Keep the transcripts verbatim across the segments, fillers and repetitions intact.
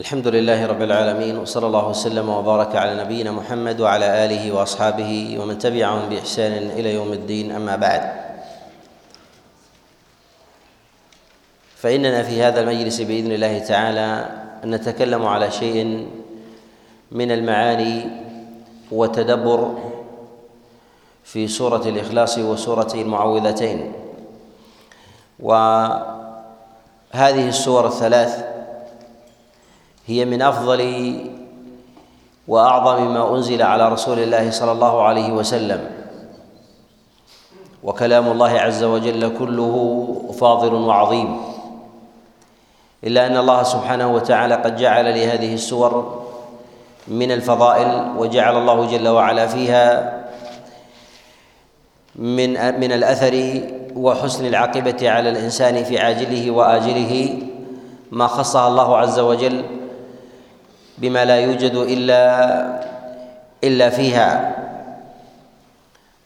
الحمد لله رب العالمين، وصلى الله وسلم وبارك على نبينا محمد وعلى آله وأصحابه ومن تبعهم بإحسان إلى يوم الدين. أما بعد، فإننا في هذا المجلس بإذن الله تعالى نتكلم على شيء من المعاني وتدبر في سورة الإخلاص وسورة المعوذتين. وهذه السور الثلاث هي من أفضل وأعظم ما أنزل على رسول الله صلى الله عليه وسلم، وكلام الله عز وجل كله فاضل وعظيم، إلا أن الله سبحانه وتعالى قد جعل لهذه السور من الفضائل، وجعل الله جل وعلا فيها من من الأثر وحسن العاقبة على الإنسان في عاجله وآجله ما خصها الله عز وجل بما لا يوجد إلا إلا فيها.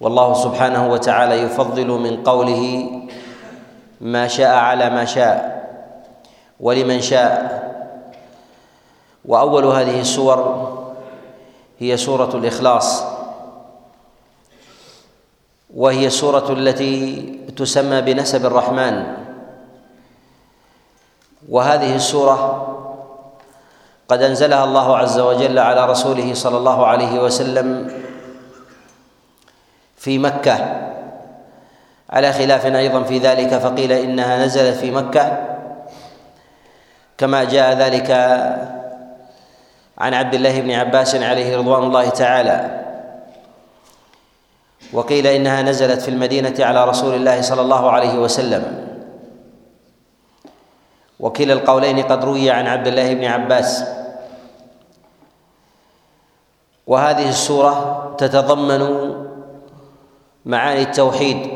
والله سبحانه وتعالى يفضل من قوله ما شاء على ما شاء ولمن شاء. وأول هذه السور هي سورة الإخلاص، وهي السورة التي تسمى بنسب الرحمن. وهذه السورة قد أنزلها الله عز وجل على رسوله صلى الله عليه وسلم في مكة، على خلاف أيضا في ذلك، فقيل إنها نزلت في مكة كما جاء ذلك عن عبد الله بن عباس عليه رضوان الله تعالى، وقيل إنها نزلت في المدينة على رسول الله صلى الله عليه وسلم. وكلا القولين قد روي عن عبد الله بن عباس. وهذه السورة تتضمن معاني التوحيد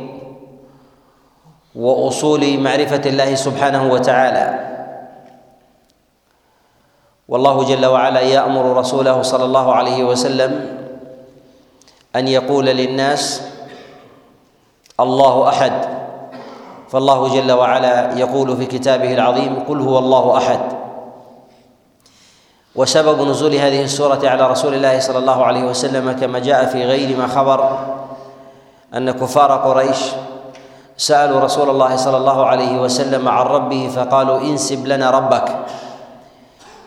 وأصول معرفة الله سبحانه وتعالى. والله جل وعلا يأمر رسوله صلى الله عليه وسلم أن يقول للناس الله أحد، فالله جل وعلا يقول في كتابه العظيم قل هو الله أحد. وسبب نزول هذه السورة على رسول الله صلى الله عليه وسلم كما جاء في غير ما خبر أن كفار قريش سألوا رسول الله صلى الله عليه وسلم عن ربه، فقالوا انسب لنا ربك،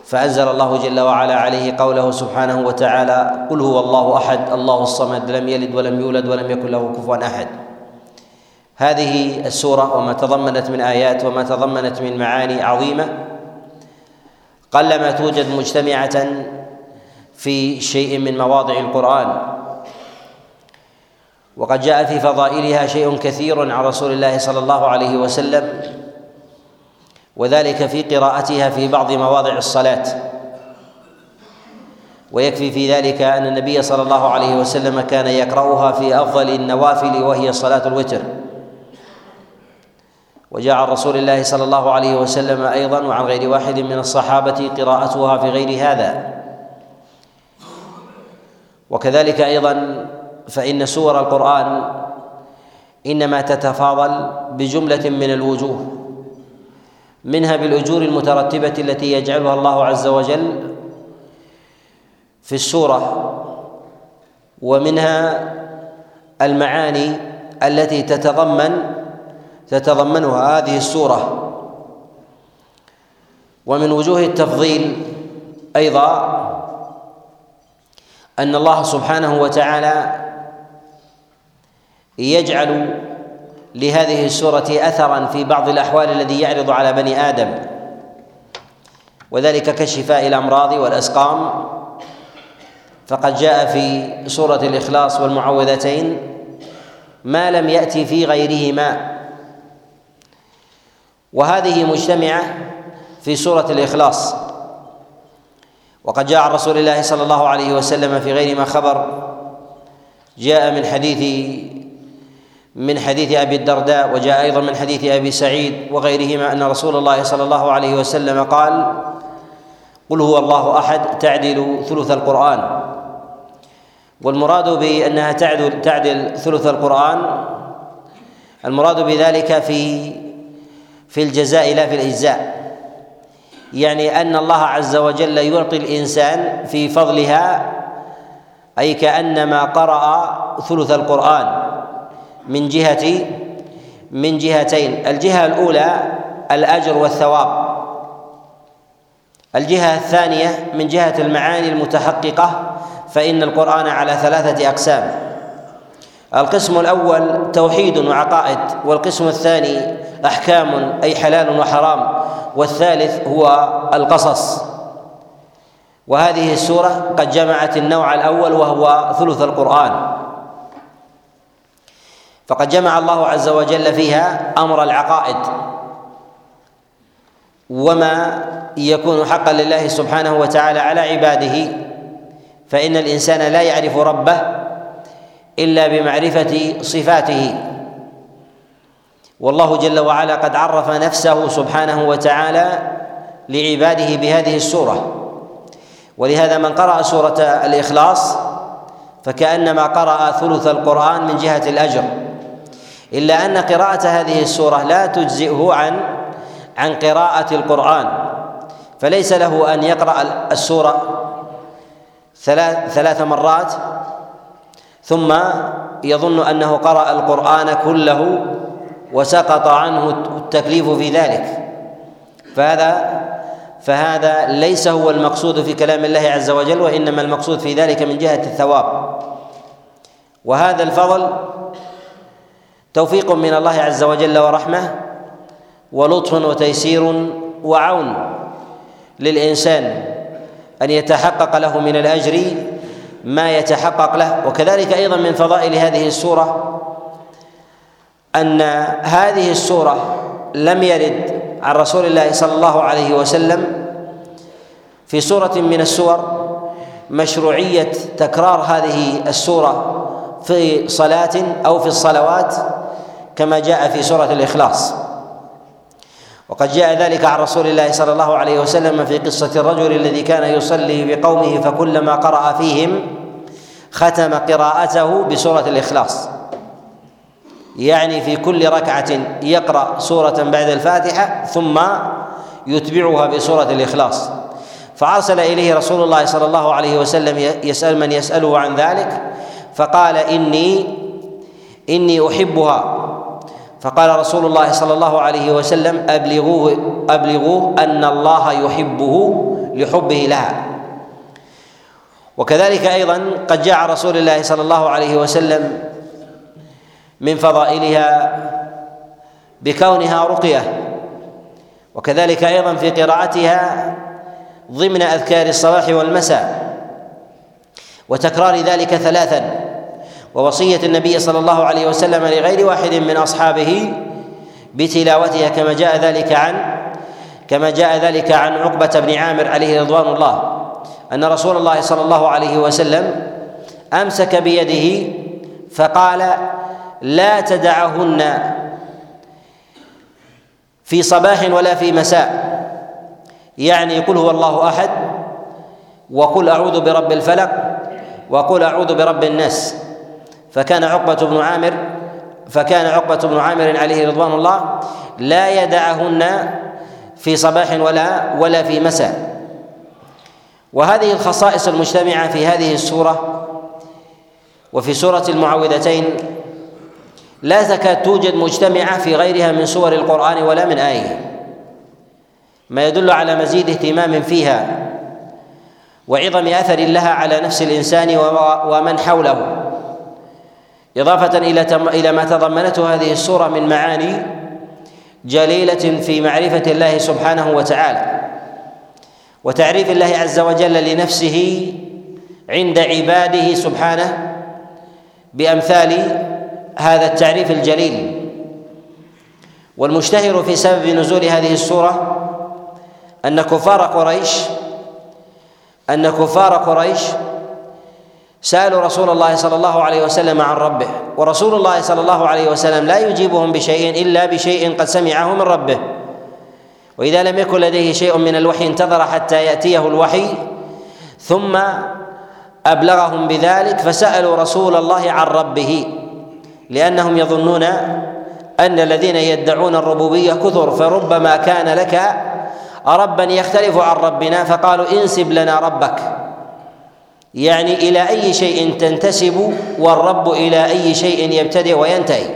فأنزل الله جل وعلا عليه قوله سبحانه وتعالى قل هو الله أحد الله الصمد لم يلد ولم يولد ولم يكن له كفوا أحد. هذه السورة وما تضمنت من آيات وما تضمنت من معاني عظيمة قلما توجد مجتمعة في شيء من مواضع القرآن. وقد جاء في فضائلها شيء كثير عن رسول الله صلى الله عليه وسلم، وذلك في قراءتها في بعض مواضع الصلاة. ويكفي في ذلك أن النبي صلى الله عليه وسلم كان يقرأها في أفضل النوافل وهي صلاة الوتر. وجاء عن رسول الله صلى الله عليه وسلم أيضا وعن غير واحد من الصحابة قراءتها في غير هذا. وكذلك أيضا فإن سور القرآن إنما تتفاضل بجملة من الوجوه، منها بالأجور المترتبة التي يجعلها الله عز وجل في السورة، ومنها المعاني التي تتضمن تتضمنها هذه السورة. ومن وجوه التفضيل أيضا أن الله سبحانه وتعالى يجعل لهذه السورة أثرا في بعض الأحوال الذي يعرض على بني آدم، وذلك كشفاء الأمراض والأسقام، فقد جاء في سورة الإخلاص والمعوذتين ما لم يأتي في غيرهما. وهذه مجتمعة في سورة الإخلاص. وقد جاء عن رسول الله صلى الله عليه وسلم في غير ما خبر، جاء من حديث من حديث أبي الدرداء، وجاء أيضا من حديث أبي سعيد وغيرهما، أن رسول الله صلى الله عليه وسلم قال قل هو الله أحد تعدل ثلث القرآن. والمراد بأنها تعدل تعدل ثلث القرآن، المراد بذلك في في الجزاء لا في الإجزاء، يعني أن الله عز وجل يعطي الإنسان في فضلها، أي كأنما قرأ ثلث القرآن من جهة من جهتين، الجهة الأولى الأجر والثواب، الجهة الثانية من جهة المعاني المتحققة، فإن القرآن على ثلاثة أقسام: القسم الأول توحيد وعقائد، والقسم الثاني أحكام أي حلال وحرام، والثالث هو القصص. وهذه السورة قد جمعت النوع الأول وهو ثلث القرآن، فقد جمع الله عز وجل فيها أمر العقائد وما يكون حقا لله سبحانه وتعالى على عباده، فإن الإنسان لا يعرف ربه إلا بمعرفة صفاته، والله جل وعلا قد عرف نفسه سبحانه وتعالى لعباده بهذه السورة. ولهذا من قرأ سورة الإخلاص فكأنما قرأ ثلث القرآن من جهة الأجر، إلا أن قراءة هذه السورة لا تجزئه عن عن قراءة القرآن، فليس له أن يقرأ السورة ثلاث, ثلاث مرات ثم يظن أنه قرأ القرآن كله وسقط عنه التكليف في ذلك، فهذا فهذا ليس هو المقصود في كلام الله عز وجل، وإنما المقصود في ذلك من جهة الثواب. وهذا الفضل توفيق من الله عز وجل ورحمة ولطف وتيسير وعون للإنسان أن يتحقق له من الأجر ما يتحقق له. وكذلك أيضا من فضائل هذه السورة أن هذه السورة لم يرد عن رسول الله صلى الله عليه وسلم في سورة من السور مشروعية تكرار هذه السورة في صلاة أو في الصلوات كما جاء في سورة الإخلاص، وقد جاء ذلك عن رسول الله صلى الله عليه وسلم في قصة الرجل الذي كان يصلي بقومه فكلما قرأ فيهم ختم قراءته بسورة الإخلاص، يعني في كل ركعة يقرأ سورة بعد الفاتحة ثم يتبعها بسورة الإخلاص. فأرسل إليه رسول الله صلى الله عليه وسلم يسأل من يسأله عن ذلك، فقال إني إني أحبها، فقال رسول الله صلى الله عليه وسلم أبلغوه أبلغوه أن الله يحبه لحبه لها. وكذلك أيضا قد جاء رسول الله صلى الله عليه وسلم من فضائلها بكونها رقية، وكذلك أيضا في قراءتها ضمن أذكار الصباح والمساء، وتكرار ذلك ثلاثا، ووصية النبي صلى الله عليه وسلم لغير واحد من أصحابه بتلاوتها كما جاء ذلك عن كما جاء ذلك عن عقبة بن عامر عليه رضوان الله، أن رسول الله صلى الله عليه وسلم أمسك بيده فقال لا تدعهن في صباح ولا في مساء، يعني قل هو الله أحد، وقل أعوذ برب الفلق، وقل أعوذ برب الناس. فكان عقبة بن عامر فكان عقبة بن عامر عليه رضوان الله لا يدعهن في صباح ولا ولا في مساء. وهذه الخصائص المجتمعة في هذه السورة وفي سورة المعوذتين لا تكاد توجد مجتمعة في غيرها من سور القرآن ولا من آية، ما يدل على مزيد اهتمام فيها وعظم أثر لها على نفس الإنسان ومن حوله، إضافة إلى ما تضمنته هذه السورة من معاني جليلة في معرفة الله سبحانه وتعالى وتعريف الله عز وجل لنفسه عند عباده سبحانه بأمثال هذا التعريف الجليل. والمشتهر في سبب نزول هذه السورة أن كفار قريش أن كفار قريش سألوا رسول الله صلى الله عليه وسلم عن ربه، ورسول الله صلى الله عليه وسلم لا يجيبهم بشيء إلا بشيء قد سمعه من ربه، وإذا لم يكن لديه شيء من الوحي انتظر حتى يأتيه الوحي ثم أبلغهم بذلك، فسألوا رسول الله عن ربه لأنهم يظنون أن الذين يدعون الربوبية كثر، فربما كان لك ربا يختلف عن ربنا، فقالوا انسب لنا ربك، يعني إلى أي شيء تنتسب، والرب إلى أي شيء يبتدئ وينتهي.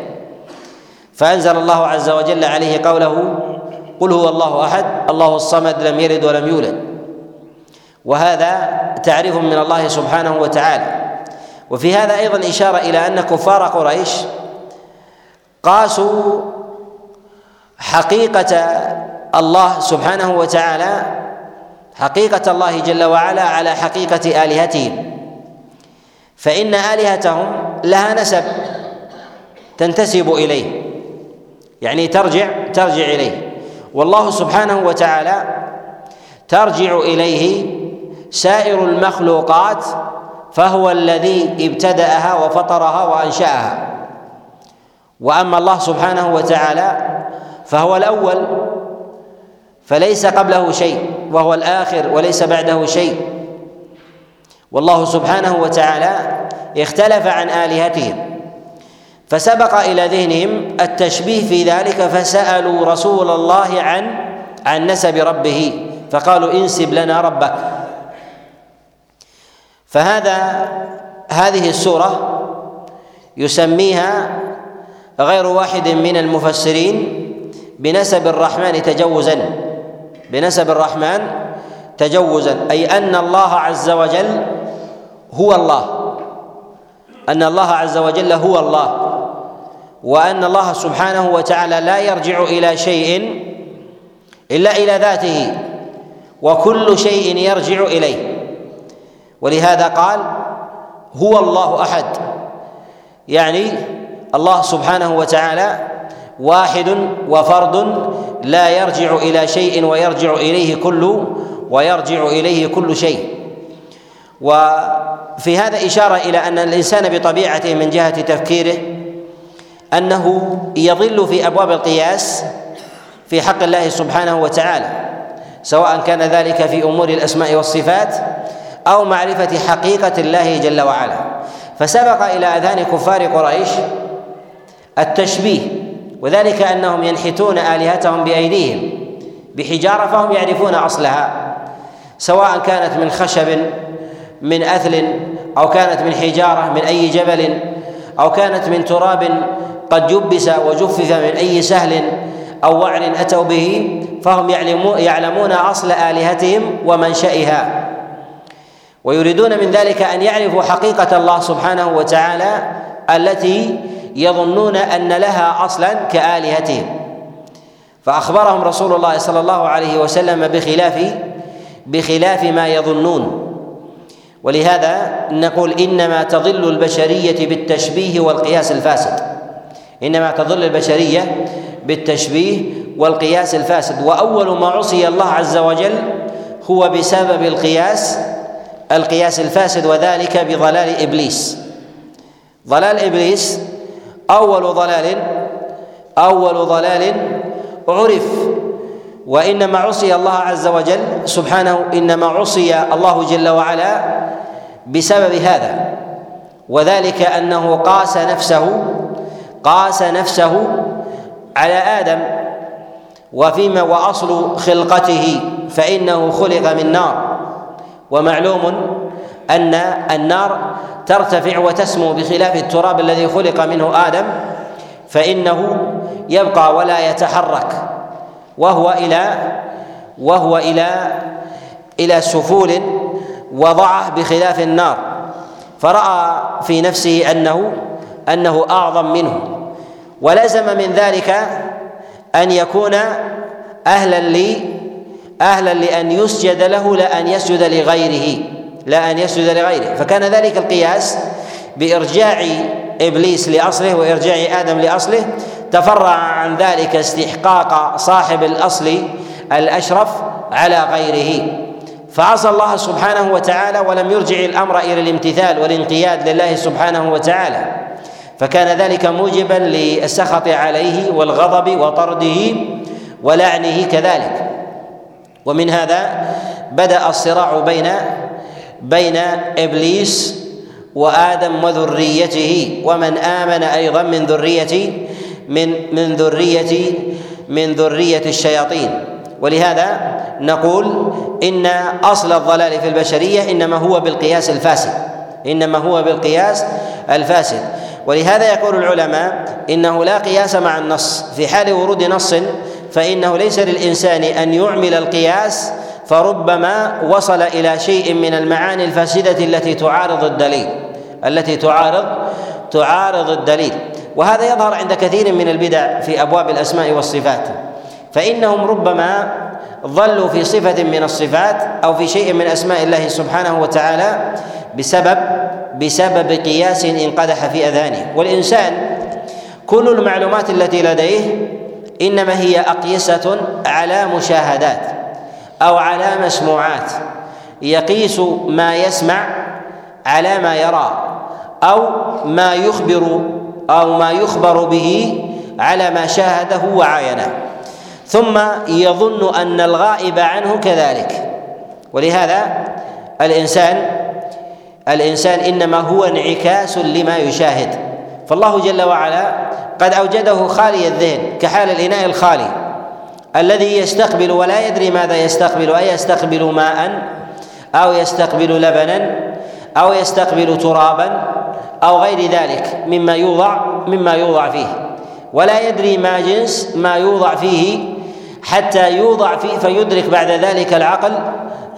فأنزل الله عز وجل عليه قوله قل هو الله أحد الله الصمد لم يلد ولم يولد، وهذا تعريف من الله سبحانه وتعالى. وفي هذا أيضا إشارة إلى أن كفار قريش قاسوا حقيقة الله سبحانه وتعالى، حقيقة الله جل وعلا، على حقيقة آلهتهم، فإن آلهتهم لها نسب تنتسب إليه، يعني ترجع ترجع إليه، والله سبحانه وتعالى ترجع إليه سائر المخلوقات، فهو الذي ابتدأها وفطرها وأنشأها. وأما الله سبحانه وتعالى فهو الأول فليس قبله شيء، وهو الآخر وليس بعده شيء. والله سبحانه وتعالى اختلف عن آلهتهم، فسبق إلى ذهنهم التشبيه في ذلك، فسألوا رسول الله عن عن نسب ربه، فقالوا انسب لنا ربك. فهذا هذه السورة يسميها غير واحد من المفسرين بنسب الرحمن تجوزا، بنسب الرحمن تجوزا أي أن الله عز وجل هو الله، أن الله عز وجل هو الله، وأن الله سبحانه وتعالى لا يرجع إلى شيء إلا إلى ذاته، وكل شيء يرجع إليه. ولهذا قال هو الله أحد، يعني الله سبحانه وتعالى واحد وفرد لا يرجع إلى شيء، ويرجع إليه كل ويرجع إليه كل شيء. وفي هذا إشارة إلى أن الإنسان بطبيعته من جهة تفكيره أنه يضل في أبواب القياس في حق الله سبحانه وتعالى، سواء كان ذلك في أمور الأسماء والصفات أو معرفة حقيقة الله جل وعلا. فسبق إلى أذهان كفار قريش التشبيه، وذلك أنهم ينحتون آلهتهم بأيديهم بحجارة، فهم يعرفون أصلها، سواء كانت من خشب من أثل، أو كانت من حجارة من أي جبل، أو كانت من تراب قد جبس وجفف من أي سهل أو وعر أتوا به، فهم يعلمون أصل آلهتهم ومنشأها، ويريدون من ذلك أن يعرفوا حقيقة الله سبحانه وتعالى التي يظنون أن لها أصلا كآلهتهم. فأخبرهم رسول الله صلى الله عليه وسلم بخلاف بخلاف ما يظنون. ولهذا نقول إنما تضل البشرية بالتشبيه والقياس الفاسد، إنما تضل البشرية بالتشبيه والقياس الفاسد. وأول ما عصي الله عز وجل هو بسبب القياس القياس الفاسد، وذلك بضلال إبليس. ضلال إبليس أول ضلال أول ضلال عرف، وإنما عصي الله عز وجل سبحانه إنما عصي الله جل وعلا بسبب هذا، وذلك أنه قاس نفسه قاس نفسه على آدم وفيما وأصل خلقته، فإنه خلق من نار، ومعلوم أن النار ترتفع وتسمو بخلاف التراب الذي خلق منه آدم، فإنه يبقى ولا يتحرك، وهو إلى وهو إلى إلى سفول وضعه بخلاف النار، فرأى في نفسه أنه أنه أعظم منه، ولزم من ذلك أن يكون أهلا لي أهلا لأن يسجد له لأن يسجد لغيره لأن يسجد لغيره فكان ذلك القياس بإرجاع إبليس لأصله وإرجاع آدم لأصله، تفرع عن ذلك استحقاق صاحب الأصل الأشرف على غيره، فعصى الله سبحانه وتعالى ولم يرجع الأمر إلى الامتثال والانقياد لله سبحانه وتعالى، فكان ذلك موجبا للسخط عليه والغضب وطرده ولعنه كذلك. ومن هذا بدأ الصراع بين بين إبليس وآدم وذريته، ومن آمن أيضا من ذرية من من ذرية من ذرية الشياطين. ولهذا نقول إن أصل الضلال في البشرية إنما هو بالقياس الفاسد إنما هو بالقياس الفاسد ولهذا يقول العلماء إنه لا قياس مع النص. في حال ورود نص فإنه ليس للإنسان أن يعمل القياس، فربما وصل إلى شيء من المعاني الفاسدة التي تعارض الدليل التي تعارض تعارض الدليل وهذا يظهر عند كثير من البدع في أبواب الأسماء والصفات، فإنهم ربما ظلوا في صفة من الصفات أو في شيء من أسماء الله سبحانه وتعالى بسبب بسبب قياس انقدح في أذهانه. والإنسان كل المعلومات التي لديه إنما هي أقيسة على مشاهدات أو على مسموعات، يقيس ما يسمع على ما يرى أو ما يخبر أو ما يخبر به على ما شاهده وعاينه، ثم يظن أن الغائب عنه كذلك. ولهذا الإنسان الإنسان إنما هو انعكاس لما يشاهد، فالله جل وعلا قد أوجده خالي الذهن كحال الإناء الخالي الذي يستقبل ولا يدري ماذا يستقبل، أي يستقبل ماء أو يستقبل لبنا أو يستقبل ترابا أو غير ذلك مما يوضع مما يوضع فيه، ولا يدري ما جنس ما يوضع فيه حتى يوضع فيه فيدرك بعد ذلك العقل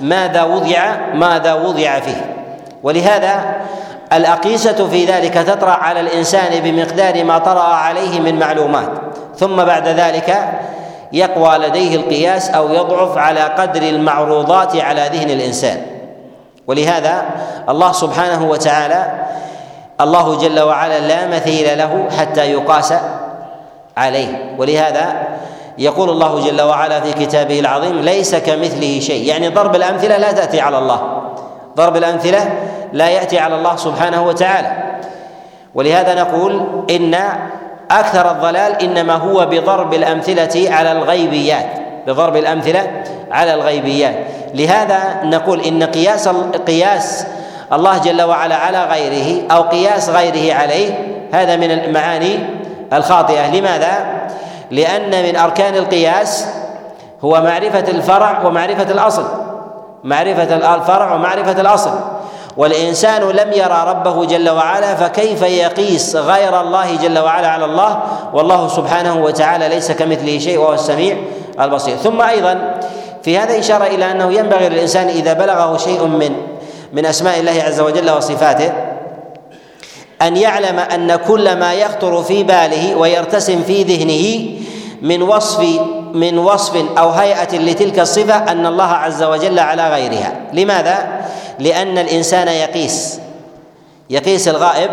ماذا وضع ماذا وضع فيه. ولهذا الأقيسة في ذلك تطرأ على الإنسان بمقدار ما طرأ عليه من معلومات، ثم بعد ذلك يقوى لديه القياس أو يضعف على قدر المعروضات على ذهن الإنسان. ولهذا الله سبحانه وتعالى الله جل وعلا لا مثيل له حتى يقاس عليه، ولهذا يقول الله جل وعلا في كتابه العظيم ليس كمثله شيء، يعني ضرب الأمثلة لا تأتي على الله ضرب الأمثلة لا يأتي على الله سبحانه وتعالى. ولهذا نقول إن أكثر الضلال إنما هو بضرب الأمثلة على الغيبيات بضرب الأمثلة على الغيبيات لهذا نقول إن قياس قياس الله جل وعلا على غيره أو قياس غيره عليه هذا من المعاني الخاطئة. لماذا؟ لأن من أركان القياس هو معرفة الفرع ومعرفة الأصل معرفة الفرع ومعرفة الأصل والإنسان لم يرى ربه جل وعلا فكيف يقيس غير الله جل وعلا على الله، والله سبحانه وتعالى ليس كمثله شيء وهو السميع البصير. ثم أيضا في هذا إشارة إلى أنه ينبغي للإنسان إذا بلغه شيء من من أسماء الله عز وجل وصفاته أن يعلم أن كل ما يخطر في باله ويرتسم في ذهنه من وصف من وصف أو هيئة لتلك الصفة أن الله عز وجل على غيرها. لماذا؟ لأن الإنسان يقيس يقيس الغائب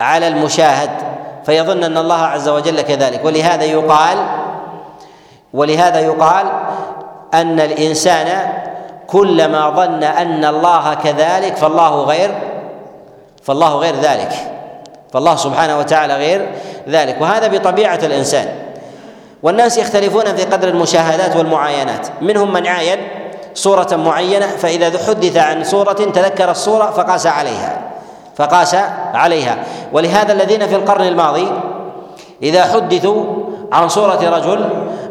على المشاهد فيظن أن الله عز وجل كذلك. ولهذا يقال ولهذا يقال أن الإنسان كلما ظن أن الله كذلك فالله غير فالله غير ذلك فالله سبحانه وتعالى غير ذلك وهذا بطبيعة الإنسان. والناس يختلفون في قدر المشاهدات والمعاينات، منهم من عاين صورة معينة فإذا حدث عن صورة تذكر الصورة فقاس عليها فقاس عليها ولهذا الذين في القرن الماضي إذا حدثوا عن صورة رجل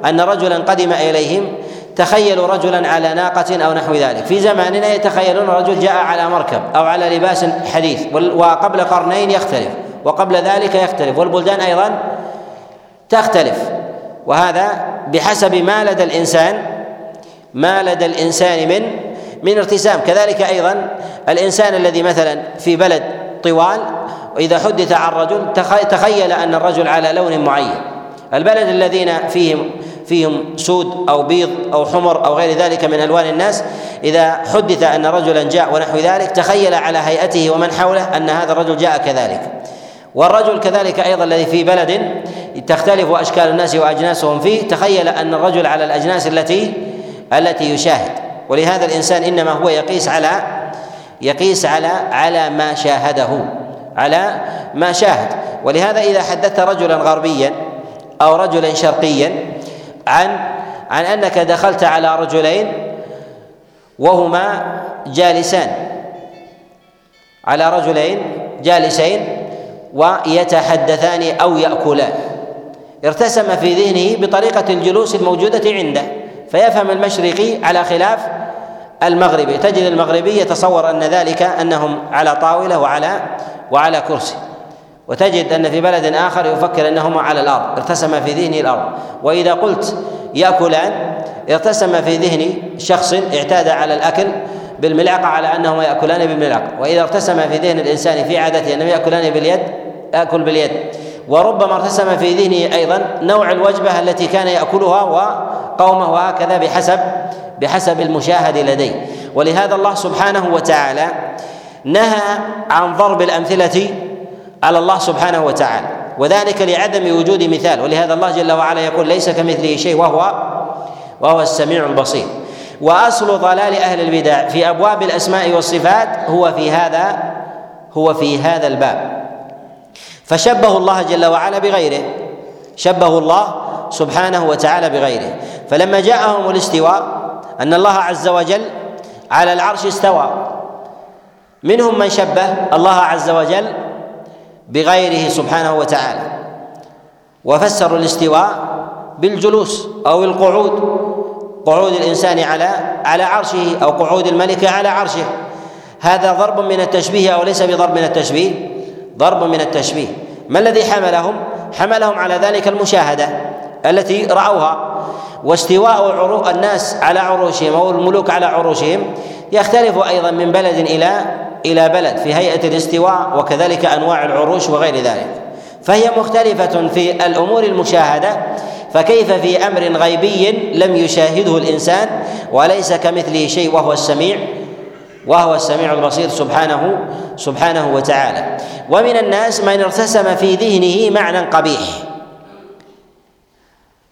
أن رجلا قدم إليهم تخيلوا رجلا على ناقة أو نحو ذلك. في زماننا يتخيلون رجل جاء على مركب أو على لباس حديث، وقبل قرنين يختلف وقبل ذلك يختلف والبلدان أيضا تختلف، وهذا بحسب ما لدى الإنسان ما لدى الإنسان من من ارتسام. كذلك أيضا الإنسان الذي مثلا في بلد طوال وإذا حدث عن رجل تخيل أن الرجل على لون معين، البلد الذين فيهم فيهم سود أو بيض أو حمر أو غير ذلك من ألوان الناس إذا حدث أن رجلا جاء ونحو ذلك تخيل على هيئته ومن حوله أن هذا الرجل جاء كذلك. والرجل كذلك أيضا الذي في بلد تختلف أشكال الناس وأجناسهم فيه تخيل أن الرجل على الأجناس التي التي يشاهد. ولهذا الإنسان إنما هو يقيس على يقيس على على ما شاهده على ما شاهد ولهذا إذا حدثت رجلا غربيا أو رجلا شرقيا عن عن أنك دخلت على رجلين وهما جالسان على رجلين جالسين ويتحدثان أو يأكلان ارتسم في ذهنه بطريقة الجلوس الموجودة عنده فيفهم المشرقي على خلاف المغربي. تجد المغربي يتصور أن ذلك أنهم على طاولة وعلى وعلى كرسي، وتجد أن في بلد آخر يفكر أنهما على الأرض، ارتسم في ذهنه الأرض. وإذا قلت يأكلان ارتسم في ذهني شخص اعتاد على الأكل بالملعقة على أنهما يأكلان بالملعقة، وإذا ارتسم في ذهن الإنسان في عادته أنه يأكلان باليد أكل باليد. وربما ارتسم في ذهنه أيضا نوع الوجبة التي كان يأكلها وقومه، وهكذا بحسب بحسب المشاهد لديه. ولهذا الله سبحانه وتعالى نهى عن ضرب الأمثلة على الله سبحانه وتعالى، وذلك لعدم وجود مثال. ولهذا الله جل وعلا يقول ليس كمثله شيء وهو وهو السميع البصير. وأصل ضلال أهل البدع في أبواب الأسماء والصفات هو في هذا هو في هذا الباب، فشبه الله جل وعلا بغيره، شبه الله سبحانه وتعالى بغيره. فلما جاءهم الاستواء أن الله عز وجل على العرش استوى، منهم من شبه الله عز وجل بغيره سبحانه وتعالى، وفسروا الاستواء بالجلوس أو القعود، قعود الإنسان على على عرشه أو قعود الملك على عرشه. هذا ضرب من التشبيه أو ليس بضرب من التشبيه؟ ضرب من التشبيه. ما الذي حملهم؟ حملهم على ذلك المشاهدة التي رأوها. واستواء عروء الناس على عروشهم أو الملوك على عروشهم يختلف أيضا من بلد إلى إلى بلد في هيئة الاستواء، وكذلك أنواع العروش وغير ذلك، فهي مختلفة في الأمور المشاهدة. فكيف في أمر غيبي لم يشاهده الإنسان؟ وليس كمثله شيء وهو السميع وهو السميع البصير سبحانه سبحانه وتعالى. ومن الناس من ارتسم في ذهنه معنى قبيح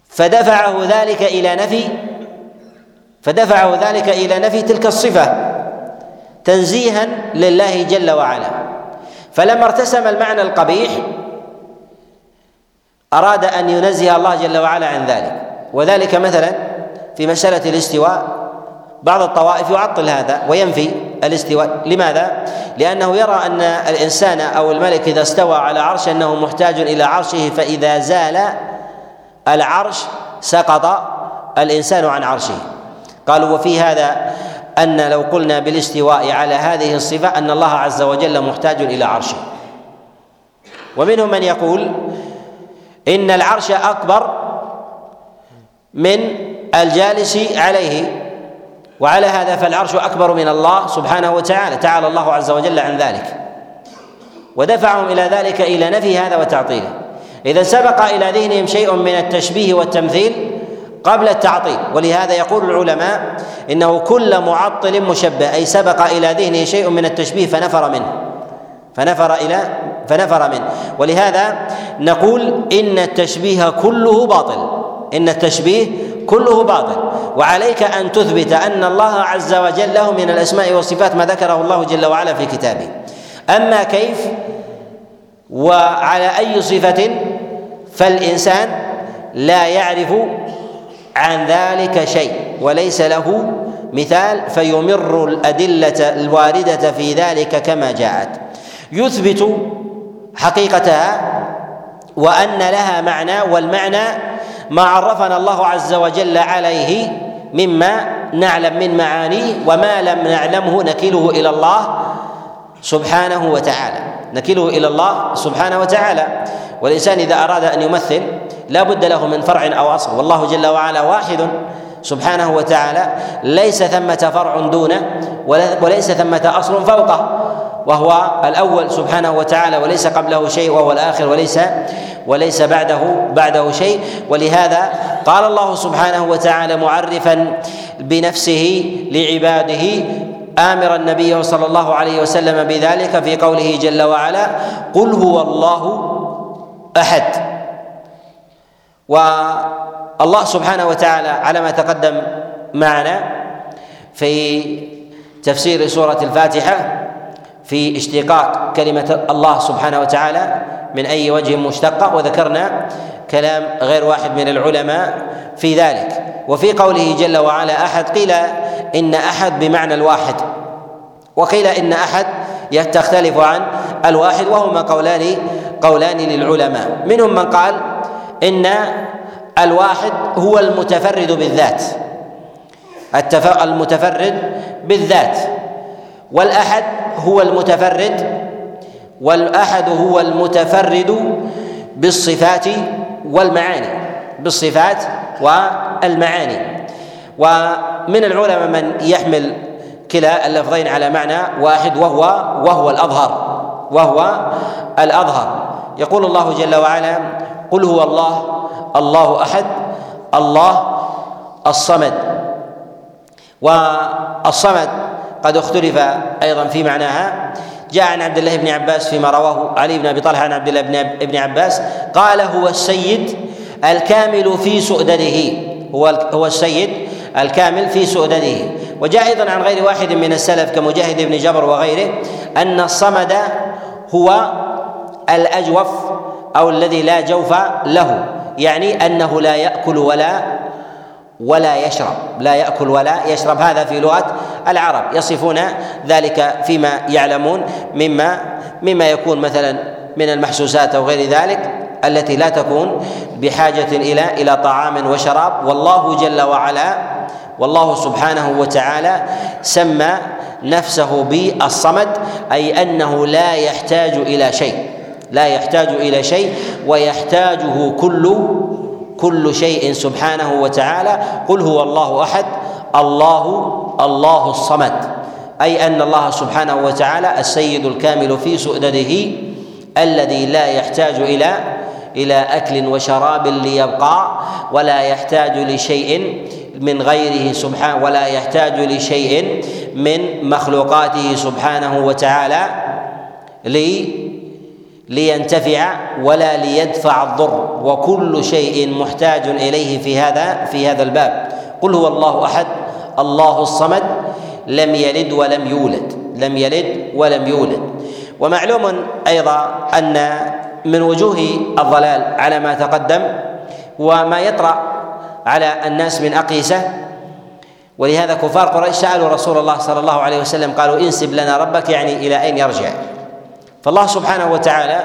فدفعه ذلك إلى نفي فدفعه ذلك إلى نفي تلك الصفة تنزيها لله جل وعلا. فلما ارتسم المعنى القبيح أراد أن ينزه الله جل وعلا عن ذلك. وذلك مثلا في مسألة الاستواء بعض الطوائف يعطل هذا وينفي الاستواء. لماذا؟ لأنه يرى أن الإنسان أو الملك إذا استوى على عرش أنه محتاج إلى عرشه، فإذا زال العرش سقط الإنسان عن عرشه. قالوا وفي هذا أن لو قلنا بالاستواء على هذه الصفة أن الله عز وجل محتاج إلى عرشه. ومنهم من يقول إن العرش أكبر من الجالس عليه، وعلى هذا فالعرش أكبر من الله سبحانه وتعالى، تعالى الله عز وجل عن ذلك، ودفعهم إلى ذلك إلى نفي هذا وتعطيله. إذا سبق إلى ذهنهم شيء من التشبيه والتمثيل قبل التعطيل. ولهذا يقول العلماء إنه كل معطل مشبه، أي سبق إلى ذهنه شيء من التشبيه فنفر منه فنفر إلى فنفر منه. ولهذا نقول إن التشبيه كله باطل إن التشبيه كله باطل. وعليك أن تثبت أن الله عز وجل له من الأسماء والصفات ما ذكره الله جل وعلا في كتابه. أما كيف وعلى أي صفة فالإنسان لا يعرف عن ذلك شيء وليس له مثال، فيمر الأدلة الواردة في ذلك كما جاءت، يثبت حقيقتها وأن لها معنى، والمعنى ما عرفنا الله عز وجل عليه مما نعلم من معانيه، وما لم نعلمه نكله إلى الله سبحانه وتعالى نكله إلى الله سبحانه وتعالى. والإنسان إذا أراد أن يمثل لا بد له من فرع أو أصل، والله جل وعلا واحد سبحانه وتعالى، ليس ثمة فرع دونه وليس ثمة أصل فوقه، وهو الأول سبحانه وتعالى، وليس قبله شيء، وهو الآخر وليس وليس بعده بعده شيء. ولهذا قال الله سبحانه وتعالى معرفا بنفسه لعباده، آمرا النبي صلى الله عليه وسلم بذلك في قوله جل وعلا قل هو الله أحد. والله سبحانه وتعالى على ما تقدم معنا في تفسير سورة الفاتحة في اشتقاق كلمة الله سبحانه وتعالى من أي وجه مشتقة، وذكرنا كلام غير واحد من العلماء في ذلك. وفي قوله جل وعلا أحد قيل إن أحد بمعنى الواحد، وقيل إن أحد يختلف عن الواحد، وهما قولان قولان للعلماء. منهم من قال إن الواحد هو المتفرد بالذات المتفرد بالذات، والأحد هو المتفرد والأحد هو المتفرد بالصفات والمعاني، بالصفات والمعاني. ومن العلماء من يحمل كلا اللفظين على معنى واحد، وهو وهو الأظهر وهو الأظهر. يقول الله جل وعلا: قل هو الله الله أحد الله الصمد. والصمد قد اختلف أيضا في معناها، جاء عن عبد الله بن عباس فيما رواه علي بن أبي طلحة عن عبد الله بن عباس قال: هو السيد الكامل في سؤدده، هو هو السيد الكامل في سؤدده. وجاء أيضا عن غير واحد من السلف كمجاهد بن جبر وغيره أن الصمد هو الأجوف أو الذي لا جوف له، يعني أنه لا يأكل ولا ولا يشرب، لا يأكل ولا يشرب. هذا في لغة العرب يصفون ذلك فيما يعلمون مما مما يكون مثلا من المحسوسات أو غير ذلك التي لا تكون بحاجة إلى إلى طعام وشراب. والله جل وعلا والله سبحانه وتعالى سمى نفسه بالصمد، أي أنه لا يحتاج إلى شيء، لا يحتاج إلى شيء ويحتاجه كل كل شيء سبحانه وتعالى. قل هو الله أحد الله الله الصمد، أي أن الله سبحانه وتعالى السيد الكامل في سؤدده الذي لا يحتاج إلى إلى أكل وشراب ليبقى، ولا يحتاج لشيء من غيره سبحانه، ولا يحتاج لشيء من مخلوقاته سبحانه وتعالى لي لينتفع ولا ليدفع الضر، وكل شيء محتاج إليه في هذا في هذا الباب. قل هو الله أحد الله الصمد لم يلد ولم يولد لم يلد ولم يولد. ومعلوم أيضا أن من وجوه الضلال على ما تقدم وما يطرأ على الناس من أقيسة، ولهذا كفار قريش سألوا رسول الله صلى الله عليه وسلم قالوا: انسب لنا ربك، يعني إلى أين يرجع؟ فالله سبحانه وتعالى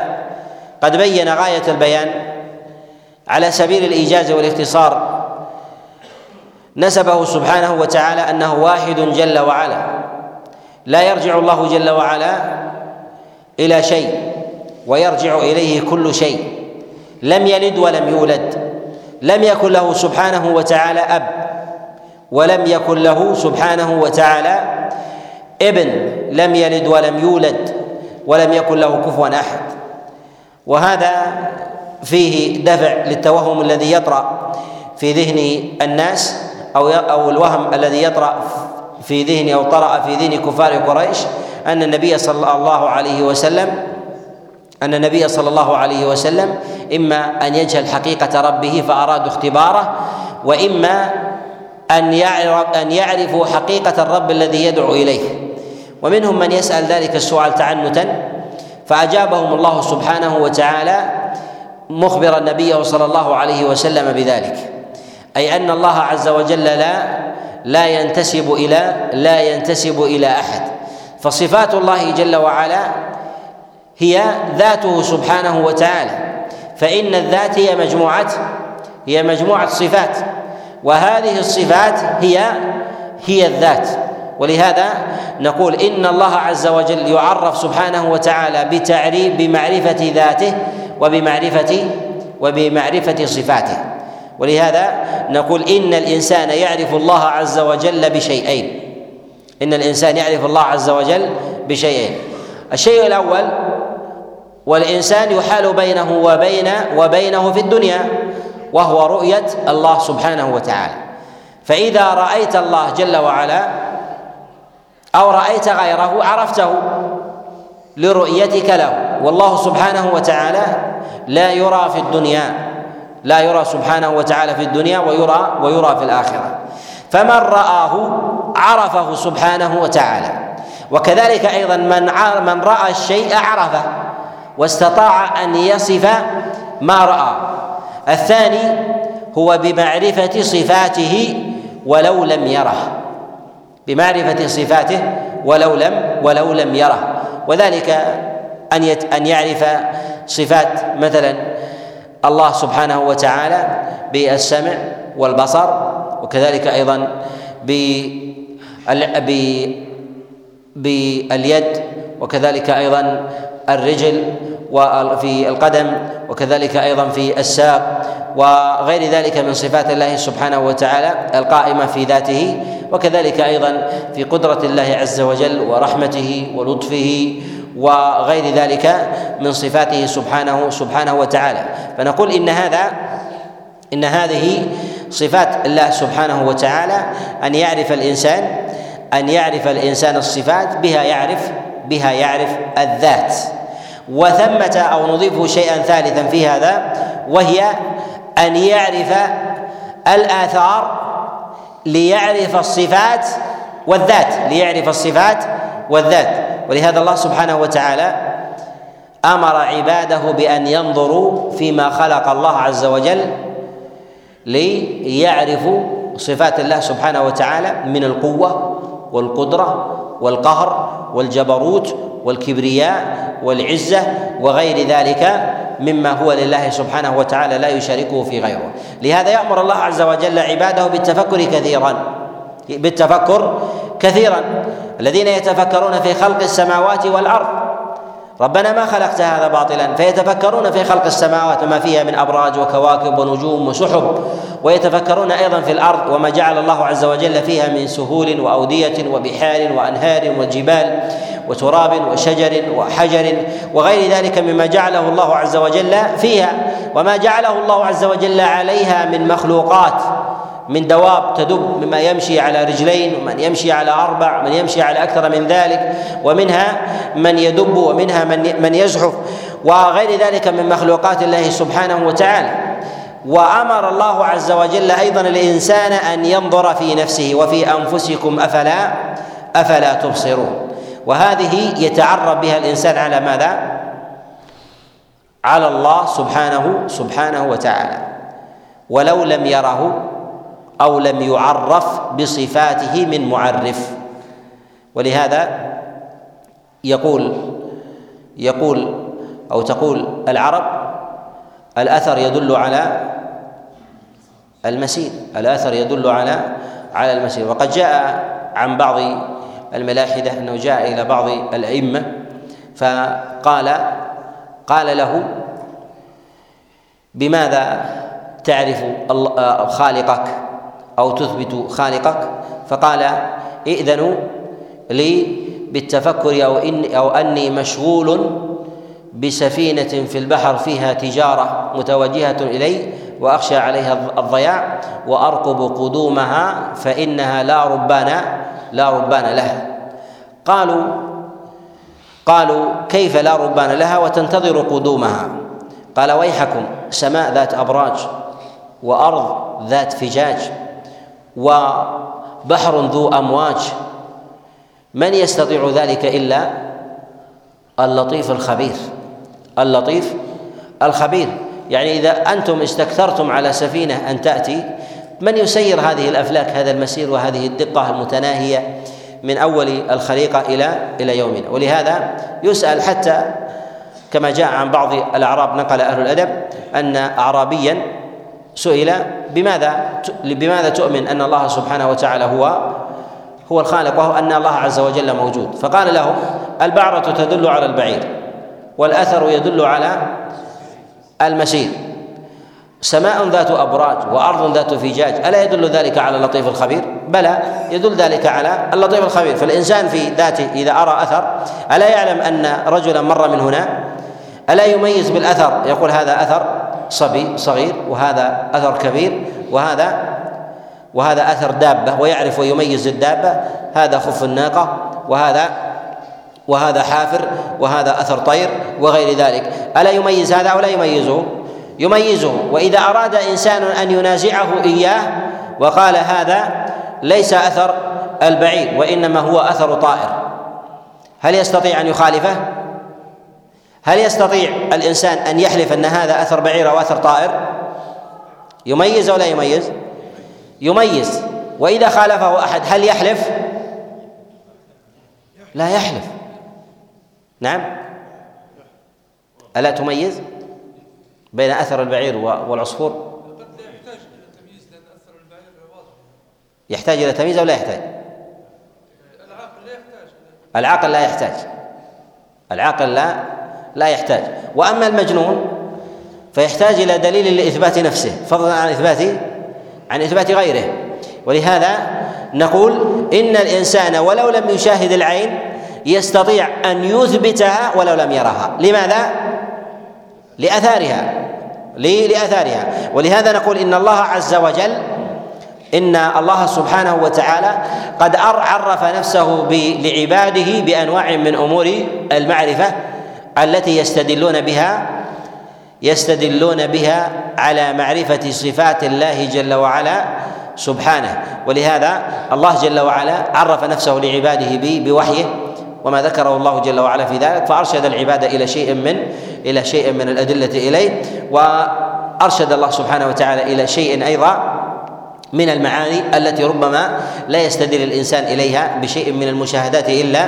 قد بين غاية البيان على سبيل الإيجاز والاختصار، نسبه سبحانه وتعالى أنه واحد جل وعلا، لا يرجع الله جل وعلا إلى شيء ويرجع إليه كل شيء. لم يلد ولم يولد، لم يكن له سبحانه وتعالى أب، ولم يكن له سبحانه وتعالى ابن، لم يلد ولم يولد، ولم يكن له كفوا أحد. وهذا فيه دفع للتوهم الذي يطرأ في ذهن الناس أو أو الوهم الذي يطرأ في ذهن أو طرأ في ذهن كفار قريش أن النبي صلى الله عليه وسلم أن النبي صلى الله عليه وسلم إما أن يجهل حقيقة ربه فأراد اختباره، وإما أن يعرف أن يعرفوا حقيقة الرب الذي يدعو إليه. ومنهم من يسأل ذلك السؤال تعنتا، فأجابهم الله سبحانه وتعالى مخبرا النبي صلى الله عليه وسلم بذلك، أي أن الله عز وجل لا لا ينتسب إلى لا ينتسب إلى أحد. فصفات الله جل وعلا هي ذاته سبحانه وتعالى، فإن الذات هي مجموعة هي مجموعة صفات، وهذه الصفات هي هي الذات. ولهذا نقول إن الله عز وجل يعرف سبحانه وتعالى بتعريف بمعرفة ذاته وبمعرفة وبمعرفة صفاته. ولهذا نقول إن الإنسان يعرف الله عز وجل بشيئين، إن الإنسان يعرف الله عز وجل بشيئين. الشيء الأول: والإنسان يحال بينه وبين وبينه في الدنيا، وهو رؤية الله سبحانه وتعالى. فإذا رأيت الله جل وعلا أو رأيت غيره عرفته لرؤيتك له. والله سبحانه وتعالى لا يرى في الدنيا، لا يرى سبحانه وتعالى في الدنيا ويرى ويرى في الآخرة، فمن رآه عرفه سبحانه وتعالى. وكذلك أيضا من من رأى الشيء عرفه واستطاع أن يصف ما رأى. الثاني هو بمعرفة صفاته ولو لم يره، بمعرفة صفاته ولو لم ولو لم يره، وذلك أن أن يعرف صفات مثلا الله سبحانه وتعالى بالسمع والبصر، وكذلك أيضا باليد وكذلك أيضا الرجل وفي القدم وكذلك أيضا في الساق وغير ذلك من صفات الله سبحانه وتعالى القائمة في ذاته، وكذلك أيضا في قدرة الله عز وجل ورحمته ولطفه وغير ذلك من صفاته سبحانه سبحانه وتعالى. فنقول إن هذا إن هذه صفات الله سبحانه وتعالى، أن يعرف الإنسان أن يعرف الإنسان الصفات بها يعرف بها يعرف الذات. وثمة أو نضيفه شيئا ثالثا في هذا، وهي أن يعرف الآثار ليعرف الصفات والذات ليعرف الصفات والذات ولهذا الله سبحانه وتعالى أمر عباده بأن ينظروا فيما خلق الله عز وجل ليعرفوا صفات الله سبحانه وتعالى من القوة والقدرة والقهر والجبروت والكبرياء والعزة وغير ذلك مما هو لله سبحانه وتعالى لا يشاركه في غيره. لهذا يأمر الله عز وجل عباده بالتفكر كثيرا بالتفكر كثيرا الذين يتفكرون في خلق السماوات والأرض، ربنا ما خلقت هذا باطلا، فيتفكرون في خلق السماوات وما فيها من أبراج وكواكب ونجوم وسحب، ويتفكرون أيضا في الأرض وما جعل الله عز وجل فيها من سهول وأودية وبحار وأنهار وجبال وتراب وشجر وحجر وغير ذلك مما جعله الله عز وجل فيها، وما جعله الله عز وجل عليها من مخلوقات، من دواب تدب، مما يمشي على رجلين ومن يمشي على أربع ومن يمشي على أكثر من ذلك، ومنها من يدب ومنها من من يزحف وغير ذلك من مخلوقات الله سبحانه وتعالى. وأمر الله عز وجل أيضا الإنسان أن ينظر في نفسه، وفي أنفسكم أفلا أفلا تبصرون. وهذه يتعرف بها الإنسان على ماذا؟ على الله سبحانه سبحانه وتعالى، ولو لم يره أو لم يعرف بصفاته من معرف. ولهذا يقول يقول أو تقول العرب: الأثر يدل على المسير، الأثر يدل على على المسير. وقد جاء عن بعض الملاحدة أنه جاء إلى بعض الأئمة فقال قال له: بماذا تعرف خالقك أو تثبت خالقك؟ فقال: ائذنوا لي بالتفكر أو, إن أو أني مشغول بسفينة في البحر فيها تجارة متوجهة إلي وأخشى عليها الضياع، وأرقب قدومها فإنها لا ربان لا ربان لها. قالوا قالوا كيف لا ربان لها وتنتظر قدومها؟ قال: ويحكم، سماء ذات أبراج وأرض ذات فجاج وبحر ذو أمواج، من يستطيع ذلك إلا اللطيف الخبير اللطيف الخبير يعني إذا أنتم استكثرتم على سفينة أن تأتي، من يسير هذه الأفلاك هذا المسير وهذه الدقة المتناهية من أول الخليقة إلى إلى يومنا؟ ولهذا يسأل حتى كما جاء عن بعض الأعراب، نقل أهل الأدب أن أعرابيا سئل: بماذا بماذا تؤمن أن الله سبحانه وتعالى هو هو الخالق وهو أن الله عز وجل موجود؟ فقال له: البعرة تدل على البعير، والأثر يدل على المسير، سماء ذات أبراج وأرض ذات فجاج، ألا يدل ذلك على اللطيف الخبير؟ بلى، يدل ذلك على اللطيف الخبير. فالإنسان في ذاته إذا أرى أثر، ألا يعلم أن رجلا مر من هنا؟ ألا يميز بالأثر، يقول هذا أثر صبي صغير وهذا أثر كبير وهذا وهذا أثر دابة، ويعرف ويميز الدابة، هذا خف الناقة وهذا وهذا حافر وهذا أثر طير وغير ذلك. ألا يميز هذا ولا يميزه؟ يميزه. وإذا أراد إنسان أن ينازعه إياه وقال: هذا ليس أثر البعير وإنما هو أثر طائر، هل يستطيع أن يخالفه؟ هل يستطيع الإنسان أن يحلف أن هذا أثر بعير أو أثر طائر؟ يميز ولا يميز؟ يميز. وإذا خالفه أحد هل يحلف؟ لا يحلف. نعم، ألا تميز بين أثر البعير والعصفور؟ قد لا يحتاج إلى التمييز لأن أثر البعير واضح. يحتاج إلى تمييز أو لا يحتاج؟ العاقل لا يحتاج العاقل لا لا يحتاج. وأما المجنون فيحتاج إلى دليل لإثبات نفسه فضلا عن إثبات عن إثبات غيره. ولهذا نقول إن الإنسان ولو لم يشاهد العين يستطيع أن يثبتها ولو لم يرها. لماذا؟ لأثارها لأثارها ولهذا نقول إن الله عز وجل إن الله سبحانه وتعالى قد عرف نفسه لعباده بأنواع من أمور المعرفة التي يستدلون بها يستدلون بها على معرفة صفات الله جل وعلا سبحانه. ولهذا الله جل وعلا عرف نفسه لعباده بوحيه وما ذكره الله جل وعلا في ذلك، فأرشد العباد إلى شيء من إلى شيء من الأدلة إليه، وأرشد الله سبحانه وتعالى إلى شيء أيضا من المعاني التي ربما لا يستدل الإنسان إليها بشيء من المشاهدات إلا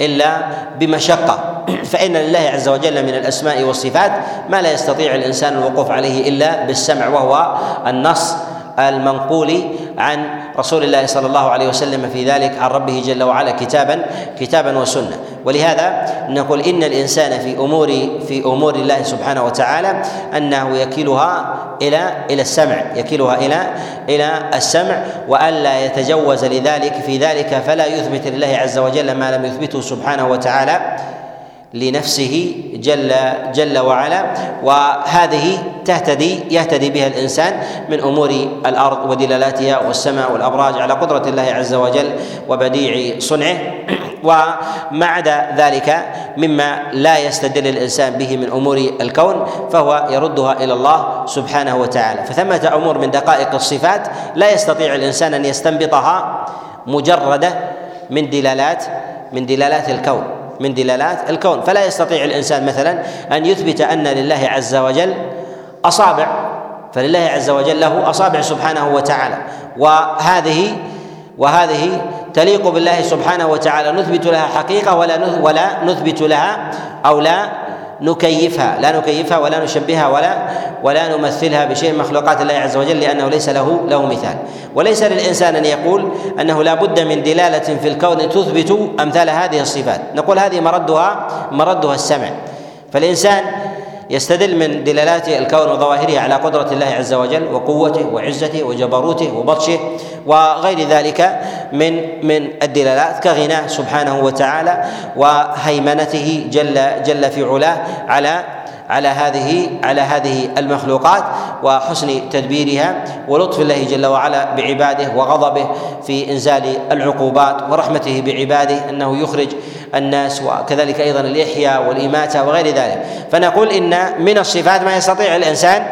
إلا بمشقة. فإن لله عز وجل من الأسماء والصفات ما لا يستطيع الإنسان الوقوف عليه إلا بالسمع، وهو النص المنقول عن رسول الله صلى الله عليه وسلم في ذلك عن ربه جل وعلا كتابا كتابا وسنة. ولهذا نقول إن الإنسان في أمور في أمور الله سبحانه وتعالى أنه يكيلها إلى إلى السمع يكيلها إلى إلى السمع، وألا يتجوز لذلك في ذلك، فلا يثبت لله عز وجل ما لم يثبته سبحانه وتعالى لنفسه جل جل وعلا. وهذه تهتدي يهتدي بها الإنسان من أمور الأرض ودلالاتها والسماء والأبراج على قدرة الله عز وجل وبديع صنعه، وما عدا ذلك مما لا يستدل الإنسان به من أمور الكون فهو يردها إلى الله سبحانه وتعالى. فثمة أمور من دقائق الصفات لا يستطيع الإنسان أن يستنبطها مجردة من دلالات من دلالات الكون من دلالات الكون فلا يستطيع الإنسان مثلا أن يثبت أن لله عز وجل أصابع، فلله عز وجل له أصابع سبحانه وتعالى، وهذه وهذه تليق بالله سبحانه وتعالى، نثبت لها حقيقة ولا ولا نثبت لها أو لا نكيفها لا نكيفها ولا نشبهها ولا ولا نمثلها بشيء مخلوقات الله عز وجل، لأنه ليس له له مثال. وليس للإنسان أن يقول أنه لا بد من دلالة في الكون تثبت أمثال هذه الصفات. نقول هذه مردها مردها السمع، فالإنسان يستدل من دلالات الكون وظواهره على قدرة الله عز وجل وقوته وعزته وجبروته وبطشه وغير ذلك من من الدلالات، كغناه سبحانه وتعالى وهيمنته جل جل في علاه على على هذه على هذه المخلوقات، وحسن تدبيرها ولطف الله جل وعلا بعباده، وغضبه في إنزال العقوبات، ورحمته بعباده أنه يخرج الناس، وكذلك أيضا الإحياء والإماتة وغير ذلك. فنقول إن من الصفات ما يستطيع الإنسان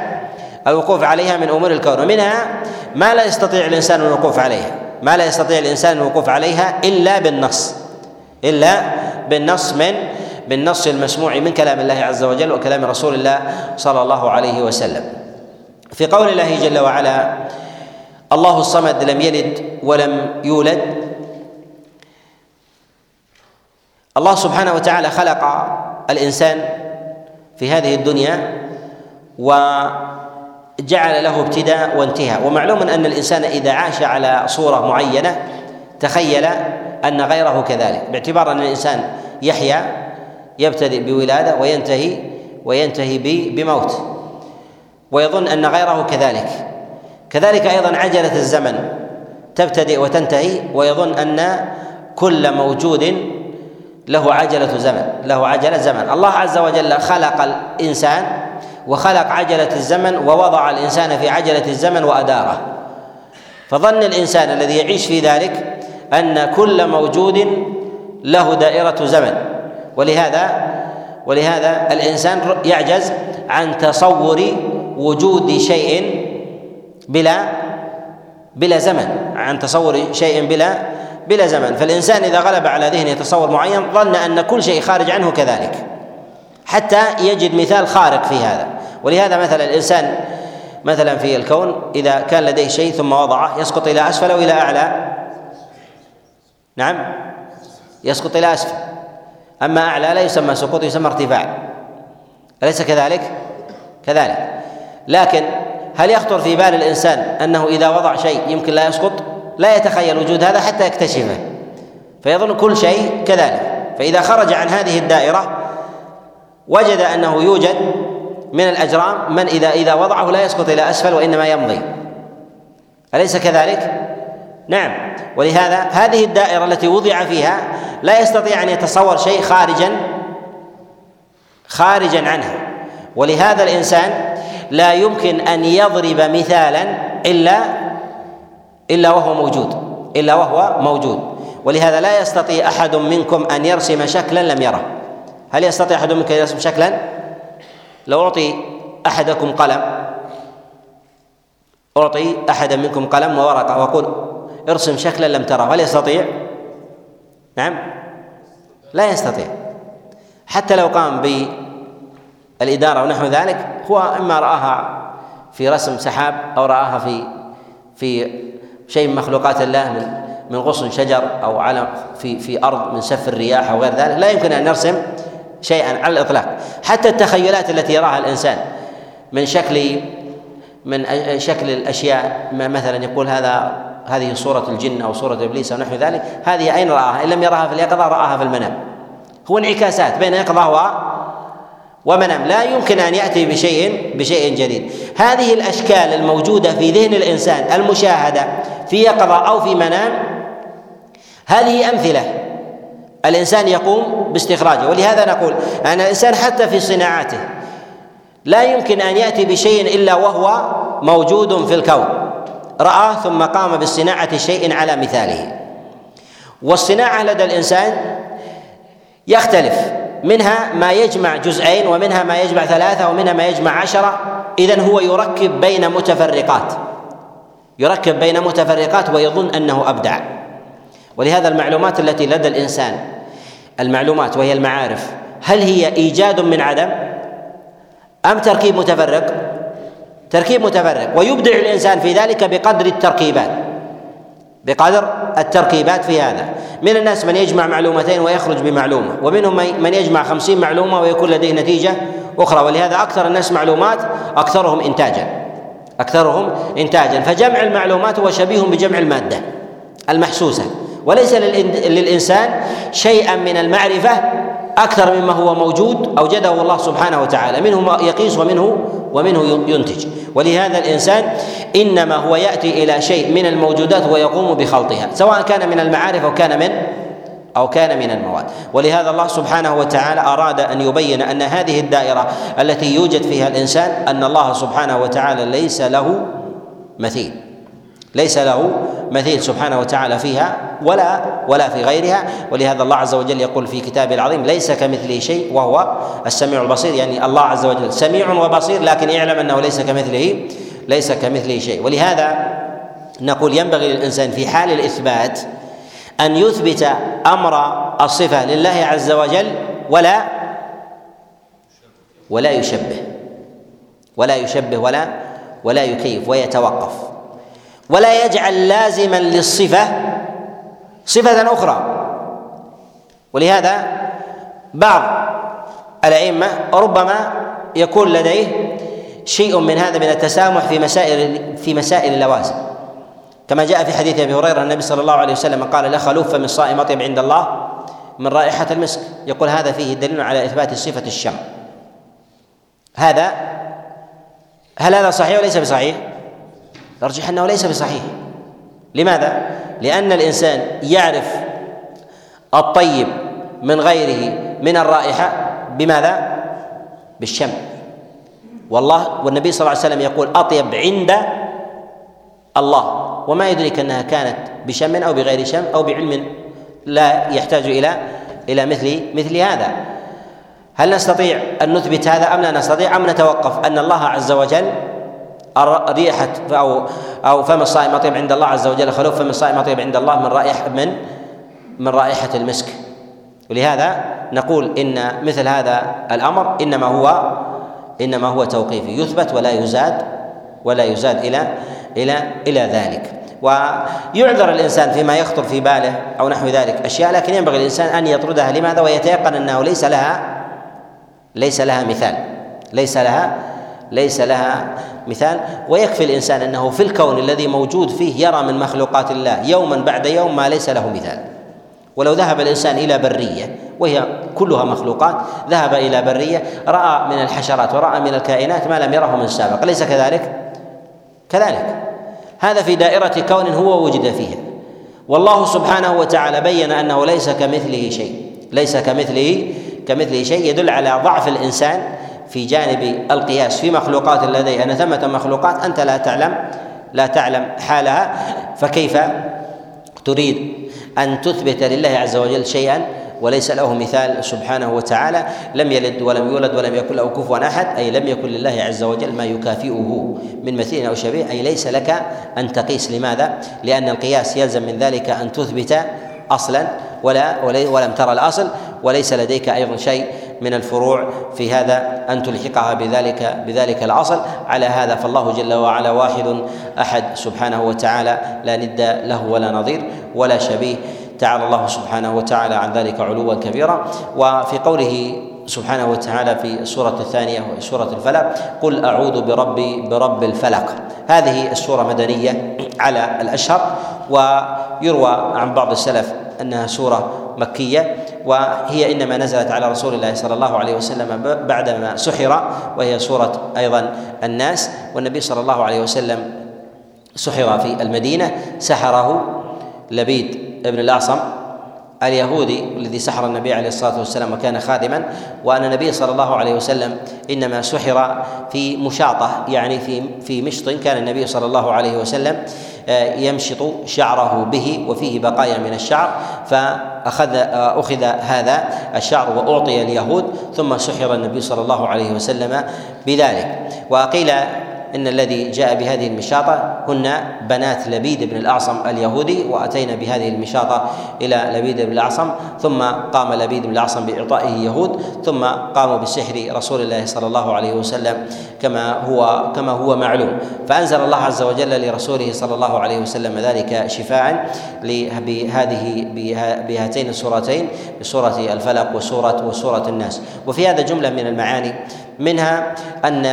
الوقوف عليها من أمور الكون، ومنها ما لا يستطيع الإنسان الوقوف عليها ما لا يستطيع الإنسان الوقوف عليها إلا بالنص إلا بالنص من بالنص المسموع من كلام الله عز وجل وكلام رسول الله صلى الله عليه وسلم. في قول الله جل وعلا: الله الصمد لم يلد ولم يولد. الله سبحانه وتعالى خلق الإنسان في هذه الدنيا وجعل له ابتداء وانتهاء، ومعلوم أن الإنسان إذا عاش على صورة معينة تخيل أن غيره كذلك، باعتبار أن الإنسان يحيى يبتدئ بولادة وينتهي وينتهي بموت، ويظن أن غيره كذلك. كذلك أيضا عجلة الزمن تبتدئ وتنتهي، ويظن أن كل موجود له عجلة زمن له عجلة زمن الله عز وجل خلق الإنسان وخلق عجلة الزمن، ووضع الإنسان في عجلة الزمن وأداره، فظن الإنسان الذي يعيش في ذلك أن كل موجود له دائرة زمن، ولهذا ولهذا الإنسان يعجز عن تصور وجود شيء بلا بلا زمن عن تصور شيء بلا بلا زمن فالإنسان إذا غلب على ذهنه تصور معين ظن أن كل شيء خارج عنه كذلك، حتى يجد مثال خارق في هذا. ولهذا مثلا الإنسان مثلا في الكون إذا كان لديه شيء ثم وضعه يسقط إلى أسفل وإلى أعلى، نعم يسقط إلى أسفل، أما أعلى لا يسمى سقوط، يسمى ارتفاع، أليس كذلك؟ كذلك. لكن هل يخطر في بال الإنسان أنه إذا وضع شيء يمكن لا يسقط؟ لا يتخيل وجود هذا حتى يكتشفه، فيظن كل شيء كذلك. فإذا خرج عن هذه الدائرة وجد أنه يوجد من الأجرام من إذا إذا وضعه لا يسقط إلى أسفل وإنما يمضي، أليس كذلك؟ نعم. ولهذا هذه الدائرة التي وضع فيها لا يستطيع أن يتصور شيء خارجا خارجا عنها. ولهذا الإنسان لا يمكن أن يضرب مثالا إلا إلا وهو موجود إلا وهو موجود ولهذا لا يستطيع أحد منكم أن يرسم شكلا لم يره. هل يستطيع أحد منكم أن يرسم شكلا؟ لو أعطي أحدكم قلم أعطي أحدا منكم قلم وورقة وأقول ارسم شكلا لم تره، هل يستطيع؟ نعم، لا يستطيع. حتى لو قام بالإدارة ونحو ذلك، هو إما رآها في رسم سحاب أو رآها في في شيء من مخلوقات الله، من من غصن شجر أو على في في أرض من سف الرياح أو غير ذلك. لا يمكن أن نرسم شيئا على الإطلاق. حتى التخيلات التي يراها الإنسان من شكل من شكل الأشياء، مثلا يقول هذا هذه صورة الجن أو صورة إبليس أو نحو ذلك، هذه أين رآها؟ إن لم يراها في اليقظة رآها في المنام. هو انعكاسات بين يقظة ومنام، لا يمكن أن يأتي بشيء بشيء جديد. هذه الأشكال الموجودة في ذهن الإنسان المشاهدة في يقظة أو في منام، هذه أمثلة الإنسان يقوم باستخراجه. ولهذا نقول أن الإنسان حتى في صناعاته لا يمكن أن يأتي بشيء إلا وهو موجود في الكون، رآه ثم قام بالصناعة شيء على مثاله. والصناعة لدى الإنسان يختلف، منها ما يجمع جزئين، ومنها ما يجمع ثلاثة، ومنها ما يجمع عشرة. إذن هو يركب بين متفرقات يركب بين متفرقات ويظن أنه أبدع. ولهذا المعلومات التي لدى الإنسان، المعلومات وهي المعارف، هل هي إيجاد من عدم أم تركيب متفرق؟ تركيب متفرق. ويبدع الإنسان في ذلك بقدر التركيبات بقدر التركيبات في هذا. من الناس من يجمع معلومتين ويخرج بمعلومة، ومنهم من يجمع خمسين معلومة ويكون لديه نتيجة أخرى. ولهذا أكثر الناس معلومات أكثرهم إنتاجا أكثرهم إنتاجا فجمع المعلومات هو شبيه بجمع المادة المحسوسة، وليس للإنسان شيئا من المعرفة أكثر مما هو موجود أوجده الله سبحانه وتعالى، منه يقيس ومنه ومنه ينتج. ولهذا الإنسان إنما هو يأتي إلى شيء من الموجودات ويقوم بخلطها، سواء كان من المعارف أو كان من أو كان من المواد. ولهذا الله سبحانه وتعالى أراد أن يبين أن هذه الدائرة التي يوجد فيها الإنسان أن الله سبحانه وتعالى ليس له مثيل ليس له مثيل سبحانه وتعالى فيها ولا ولا في غيرها. ولهذا الله عز وجل يقول في كتابه العظيم: ليس كمثله شيء وهو السميع البصير. يعني الله عز وجل سميع وبصير، لكن يعلم أنه ليس كمثله ليس كمثله شيء. ولهذا نقول ينبغي للإنسان في حال الإثبات أن يثبت أمر الصفة لله عز وجل ولا ولا يشبه ولا يشبه ولا ولا يكيف ويتوقف، ولا يجعل لازما للصفة صفة أخرى. ولهذا بعض الأئمة ربما يكون لديه شيء من هذا من التسامح في مسائل في مسائل اللوازم، كما جاء في حديث أبي هريرة النبي صلى الله عليه وسلم قال: لا خلوف من الصائم أطيب عند الله من رائحة المسك. يقول هذا فيه دليل على إثبات صفة الشم. هذا هل هذا صحيح وليس بصحيح؟ أرجح أنه ليس بصحيح. لماذا؟ لأن الإنسان يعرف الطيب من غيره من الرائحة بماذا؟ بالشم. والله والنبي صلى الله عليه وسلم يقول: أطيب عند الله، وما يدرك أنها كانت بشم أو بغير شم أو بعلم لا يحتاج إلى إلى مثل مثل هذا. هل نستطيع أن نثبت هذا أم لا نستطيع، أم نتوقف أن الله عز وجل ريحة أو أو فم الصائم أطيب عند الله عز وجل، خلوف فم الصائم أطيب عند الله من رائحة من من رائحة المسك. ولهذا نقول إن مثل هذا الأمر إنما هو إنما هو توقيفي، يثبت ولا يزاد ولا يزاد إلى إلى إلى ذلك. ويعذر الإنسان فيما يخطر في باله أو نحو ذلك أشياء، لكن ينبغي الإنسان أن يطردها. لماذا؟ ويتيقن أنه ليس لها ليس لها مثال ليس لها ليس لها مثال. ويكفي الإنسان أنه في الكون الذي موجود فيه يرى من مخلوقات الله يوما بعد يوم ما ليس له مثال. ولو ذهب الإنسان إلى برية وهي كلها مخلوقات، ذهب إلى برية رأى من الحشرات ورأى من الكائنات ما لم يره من السابق، ليس كذلك؟ كذلك هذا في دائرة كون هو وجد فيها. والله سبحانه وتعالى بين أنه ليس كمثله شيء، ليس كمثله كمثله شيء، يدل على ضعف الإنسان في جانب القياس في مخلوقات لديه، أن ثمة مخلوقات أنت لا تعلم لا تعلم حالها، فكيف تريد أن تثبت لله عز وجل شيئا وليس له مثال سبحانه وتعالى؟ لم يلد ولم يولد ولم يكن له كفوا أحد، أي لم يكن لله عز وجل ما يكافئه من مثيل أو شبيه، أي ليس لك أن تقيس. لماذا؟ لأن القياس يلزم من ذلك أن تثبت أصلا ولا ولم ترى الأصل، وليس لديك أيضا شيء من الفروع في هذا أن تلحقها بذلك بذلك الأصل. على هذا فالله جل وعلا واحد أحد سبحانه وتعالى، لا ند له ولا نظير ولا شبيه، تعالى الله سبحانه وتعالى عن ذلك علوا كبيرا. وفي قوله سبحانه وتعالى في السورة الثانية سورة الفلق: قل أعوذ بربي برب الفلق. هذه السورة مدنية على الأشهر، ويروى عن بعض السلف أنها سورة مكية، وهي إنما نزلت على رسول الله صلى الله عليه وسلم بعدما سحر، وهي سورة أيضا الناس، والنبي صلى الله عليه وسلم سحر في المدينة، سحره لبيد بن الأعصم اليهودي الذي سحر النبي عليه الصلاة والسلام وكان خادما. وأن النبي صلى الله عليه وسلم إنما سحر في مشاطة، يعني في في مشط كان النبي صلى الله عليه وسلم يمشط شعره به وفيه بقايا من الشعر، فأخذ أخذ هذا الشعر وأعطي اليهود، ثم سحر النبي صلى الله عليه وسلم بذلك. وقيل إن الذي جاء بهذه المشاطة هن بنات لبيد بن الأعصم اليهودي، وأتينا بهذه المشاطة إلى لبيد بن الأعصم، ثم قام لبيد بن الأعصم بإعطائه يهود، ثم قاموا بسحر رسول الله صلى الله عليه وسلم كما هو كما هو معلوم. فأنزل الله عز وجل لرسوله صلى الله عليه وسلم ذلك شفاء بهذه بهاتين السورتين، بسورة الفلق وسورة وسورة الناس. وفي هذا جملة من المعاني، منها أن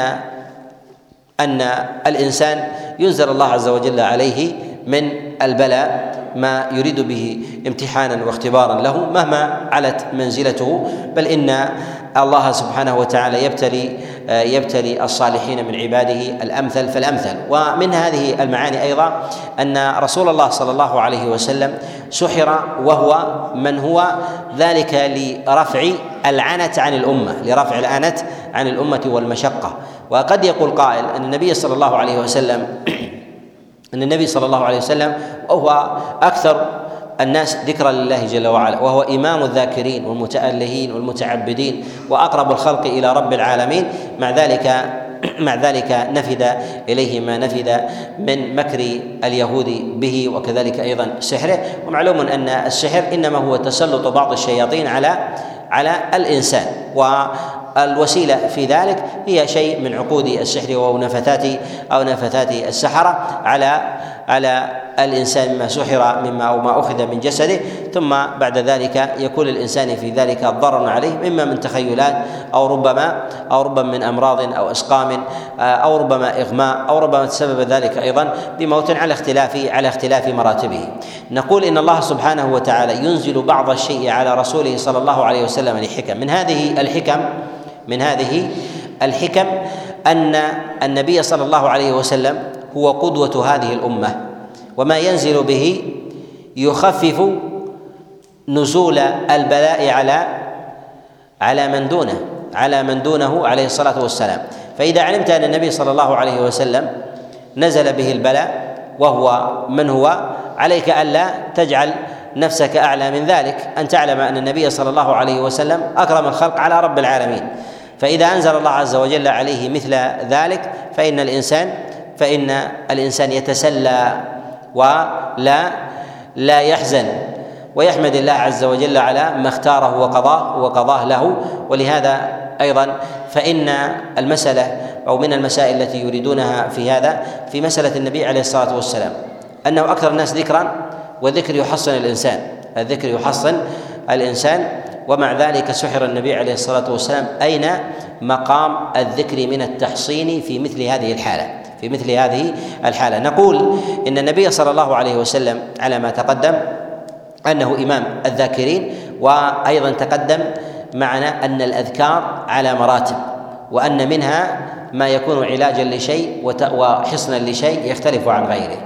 أن الإنسان ينزل الله عز وجل عليه من البلاء ما يريد به امتحانا واختبارا له مهما علت منزلته، بل إن الله سبحانه وتعالى يبتلي يبتلي الصالحين من عباده الأمثل فالأمثل. ومن هذه المعاني أيضا أن رسول الله صلى الله عليه وسلم سحر وهو من هو ذلك لرفع العنة عن الأمة، لرفع العنة عن الأمة والمشقة. وقد يقول قائل أن النبي صلى الله عليه وسلم أن النبي صلى الله عليه وسلم وهو أكثر الناس ذكرا لله جل وعلا، وهو إمام الذاكرين والمتألهين والمتعبدين وأقرب الخلق إلى رب العالمين، مع ذلك مع ذلك نفد إليه ما نفد من مكر اليهود به، وكذلك أيضا سحره. ومعلوم أن السحر إنما هو تسلط بعض الشياطين على على الإنسان، و الوسيلة في ذلك هي شيء من عقود السحر أو نفثات أو نفثات السحرة على على الإنسان مما سحر مما أو ما أخذ من جسده، ثم بعد ذلك يكون الإنسان في ذلك ضرر عليه، مما من تخيلات أو ربما أو ربما من أمراض أو إسقام أو ربما إغماء، أو ربما تسبب ذلك أيضا بموت على اختلاف على اختلاف مراتبه. نقول إن الله سبحانه وتعالى ينزل بعض الشيء على رسوله صلى الله عليه وسلم لحكم، من هذه الحكم من هذه الحكم أن النبي صلى الله عليه وسلم هو قدوة هذه الأمة، وما ينزل به يخفف نزول البلاء على على من دونه على من دونه عليه الصلاة والسلام. فإذا علمت أن النبي صلى الله عليه وسلم نزل به البلاء وهو من هو، عليك ألا تجعل نفسك أعلى من ذلك، أن تعلم أن النبي صلى الله عليه وسلم أكرم الخلق على رب العالمين. فإذا أنزل الله عز وجل عليه مثل ذلك فإن الإنسان فإن الإنسان يتسلى ولا لا يحزن، ويحمد الله عز وجل على ما اختاره وقضاه وقضاه له. ولهذا أيضا فإن المسألة أو من المسائل التي يريدونها في هذا في مسألة النبي عليه الصلاة والسلام أنه أكثر الناس ذكرا، والذكر يحصن الإنسان الذكر يحصن الإنسان ومع ذلك سحر النبي عليه الصلاة والسلام. أين مقام الذكر من التحصين في مثل هذه الحالة في مثل هذه الحالة. نقول إن النبي صلى الله عليه وسلم على ما تقدم أنه إمام الذاكرين، وأيضا تقدم معنا أن الأذكار على مراتب، وأن منها ما يكون علاجا لشيء وحصنا لشيء يختلف عن غيره.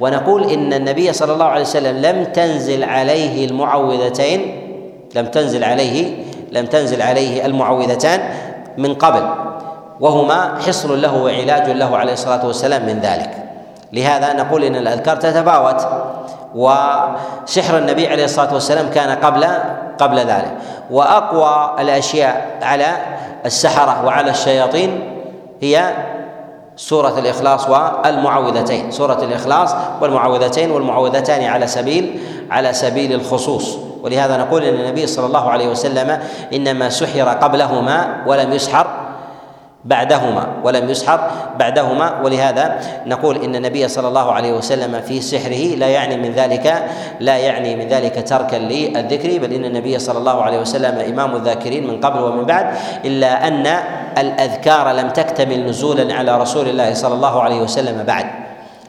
ونقول إن النبي صلى الله عليه وسلم لم تنزل عليه المعوذتين لم تنزل عليه لم تنزل عليه المعوذتان من قبل، وهما حصن له وعلاج له عليه الصلاة والسلام من ذلك. لهذا نقول إن الأذكار تتفاوت، وسحر النبي عليه الصلاة والسلام كان قبل قبل ذلك. وأقوى الأشياء على السحرة وعلى الشياطين هي سورة الإخلاص والمعوذتين سورة الإخلاص والمعوذتين والمعوذتان على سبيل على سبيل الخصوص. ولهذا نقول إن النبي صلى الله عليه وسلم إنما سحر قبلهما ولم يسحر بعدهما ولم يسحر بعدهما ولهذا نقول إن النبي صلى الله عليه وسلم في سحره لا يعني من ذلك لا يعني من ذلك تركا للذكر، بل إن النبي صلى الله عليه وسلم إمام الذاكرين من قبل ومن بعد، إلا أن الأذكار لم تكتمل نزولا على رسول الله صلى الله عليه وسلم بعد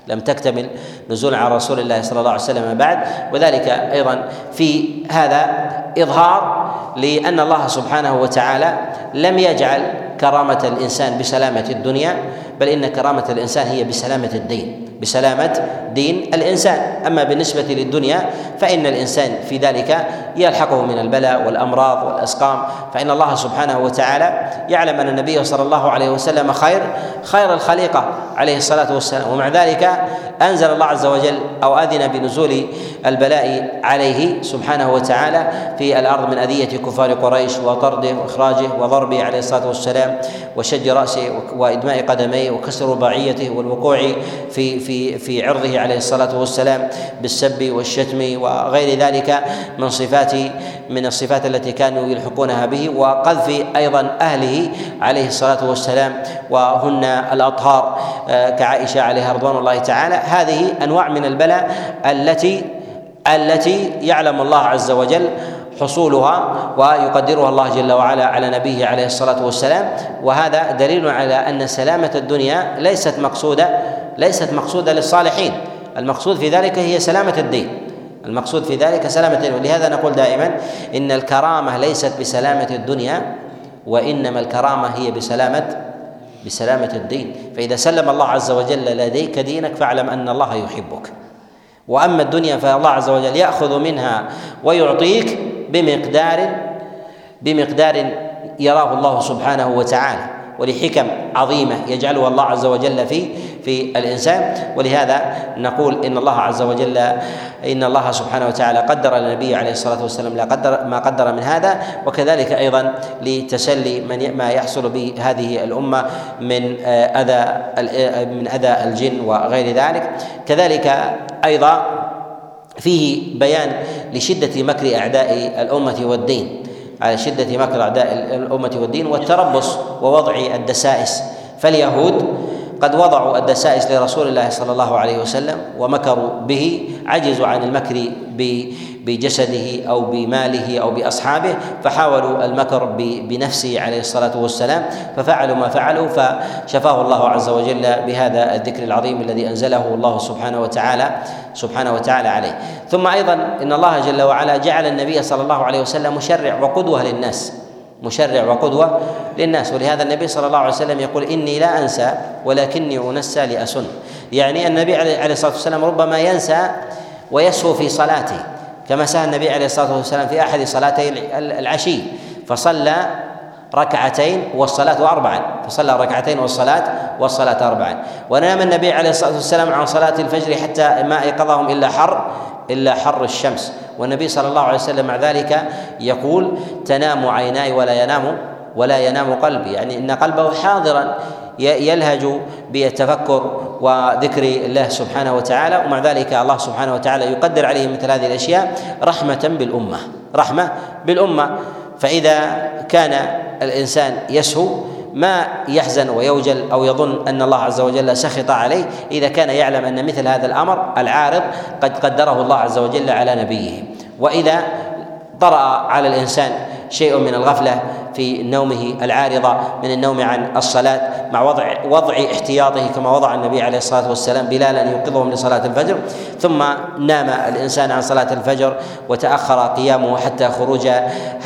لم تكتمل نزولا على رسول الله صلى الله عليه وسلم بعد وذلك أيضا في هذا إظهار لأن الله سبحانه وتعالى لم يجعل كرامة الإنسان بسلامة الدنيا، بل إن كرامة الإنسان هي بسلامة الدين بسلامة دين الإنسان. أما بالنسبة للدنيا فإن الإنسان في ذلك يلحقه من البلاء والأمراض والأسقام، فإن الله سبحانه وتعالى يعلم أن النبي صلى الله عليه وسلم خير خير الخليقة عليه الصلاة والسلام، ومع ذلك أنزل الله عز وجل أو أذن بنزول البلاء عليه سبحانه وتعالى في الأرض من أذية كفار قريش وطرده وإخراجه وضربه عليه الصلاة والسلام وشج رأسه وإدماء قدميه وكسر رباعيته والوقوع في في في عرضه عليه الصلاة والسلام بالسب والشتم وغير ذلك من صفات من الصفات التي كانوا يلحقونها به، وقذف أيضا أهله عليه الصلاة والسلام وهن الأطهار كعائشة عليها رضوان الله تعالى. هذه أنواع من البلاء التي التي يعلم الله عز وجل حصولها ويقدرها الله جل وعلا على نبيه عليه الصلاة والسلام، وهذا دليل على أن سلامة الدنيا ليست مقصودة ليست مقصودة للصالحين، المقصود في ذلك هي سلامة الدين المقصود في ذلك سلامة الدين. ولهذا نقول دائما إن الكرامة ليست بسلامة الدنيا، وإنما الكرامة هي بسلامة بسلامة الدين. فإذا سلم الله عز وجل لديك دينك فاعلم أن الله يحبك، وأما الدنيا فالله عز وجل يأخذ منها ويعطيك بمقدار بمقدار يراه الله سبحانه وتعالى، ولحكم عظيمة يجعلها الله عز وجل في في الإنسان. ولهذا نقول إن الله عز وجل إن الله سبحانه وتعالى قدر للنبي عليه الصلاة والسلام لا قدر ما قدر من هذا، وكذلك أيضا لتسلي من ما يحصل بهذه الأمة من أذى من أذى الجن وغير ذلك. كذلك أيضا فيه بيان لشدة مكر أعداء الأمة والدين على شدة مكر أعداء الأمة والدين والتربص ووضع الدسائس. فاليهود قد وضعوا الدسائس لرسول الله صلى الله عليه وسلم ومكروا به، عجزوا عن المكر بجسده أو بماله أو بأصحابه، فحاولوا المكر بنفسه عليه الصلاة والسلام، ففعلوا ما فعلوا، فشفاه الله عز وجل بهذا الذكر العظيم الذي أنزله الله سبحانه وتعالى سبحانه وتعالى عليه. ثم أيضا إن الله جل وعلا جعل النبي صلى الله عليه وسلم مشرع وقدوة للناس مشرع وقدوة للناس ولهذا النبي صلى الله عليه وسلم يقول إني لا أنسى ولكني أنسى لأسن، يعني النبي عليه الصلاة والسلام ربما ينسى ويسهو في صلاته، كما سهى النبي عليه الصلاة والسلام في أحد صلاتي العشي فصلى ركعتين والصلاة أربعا فصلى ركعتين والصلاة والصلاة أربعا ونام النبي عليه الصلاة والسلام عن صلاة الفجر حتى ما أيقظهم إلا حر إلا حر الشمس، والنبي صلى الله عليه وسلم مع ذلك يقول تنام عيناي ولا ينام ولا ينام قلبي، يعني إن قلبه حاضرا يلهج بالتفكر وذكر الله سبحانه وتعالى. ومع ذلك الله سبحانه وتعالى يقدر عليه مثل هذه الأشياء رحمة بالأمة رحمة بالأمة فإذا كان الإنسان يسهو ما يحزن ويوجل أو يظن أن الله عز وجل سخط عليه، إذا كان يعلم أن مثل هذا الأمر العارض قد قدره الله عز وجل على نبيه. وإذا طرأ على الإنسان شيء من الغفلة في نومه العارضة من النوم عن الصلاة، مع وضع وضع احتياطه كما وضع النبي عليه الصلاة والسلام بلال أن يوقظهم لصلاة الفجر، ثم نام الإنسان عن صلاة الفجر وتأخر قيامه حتى خروج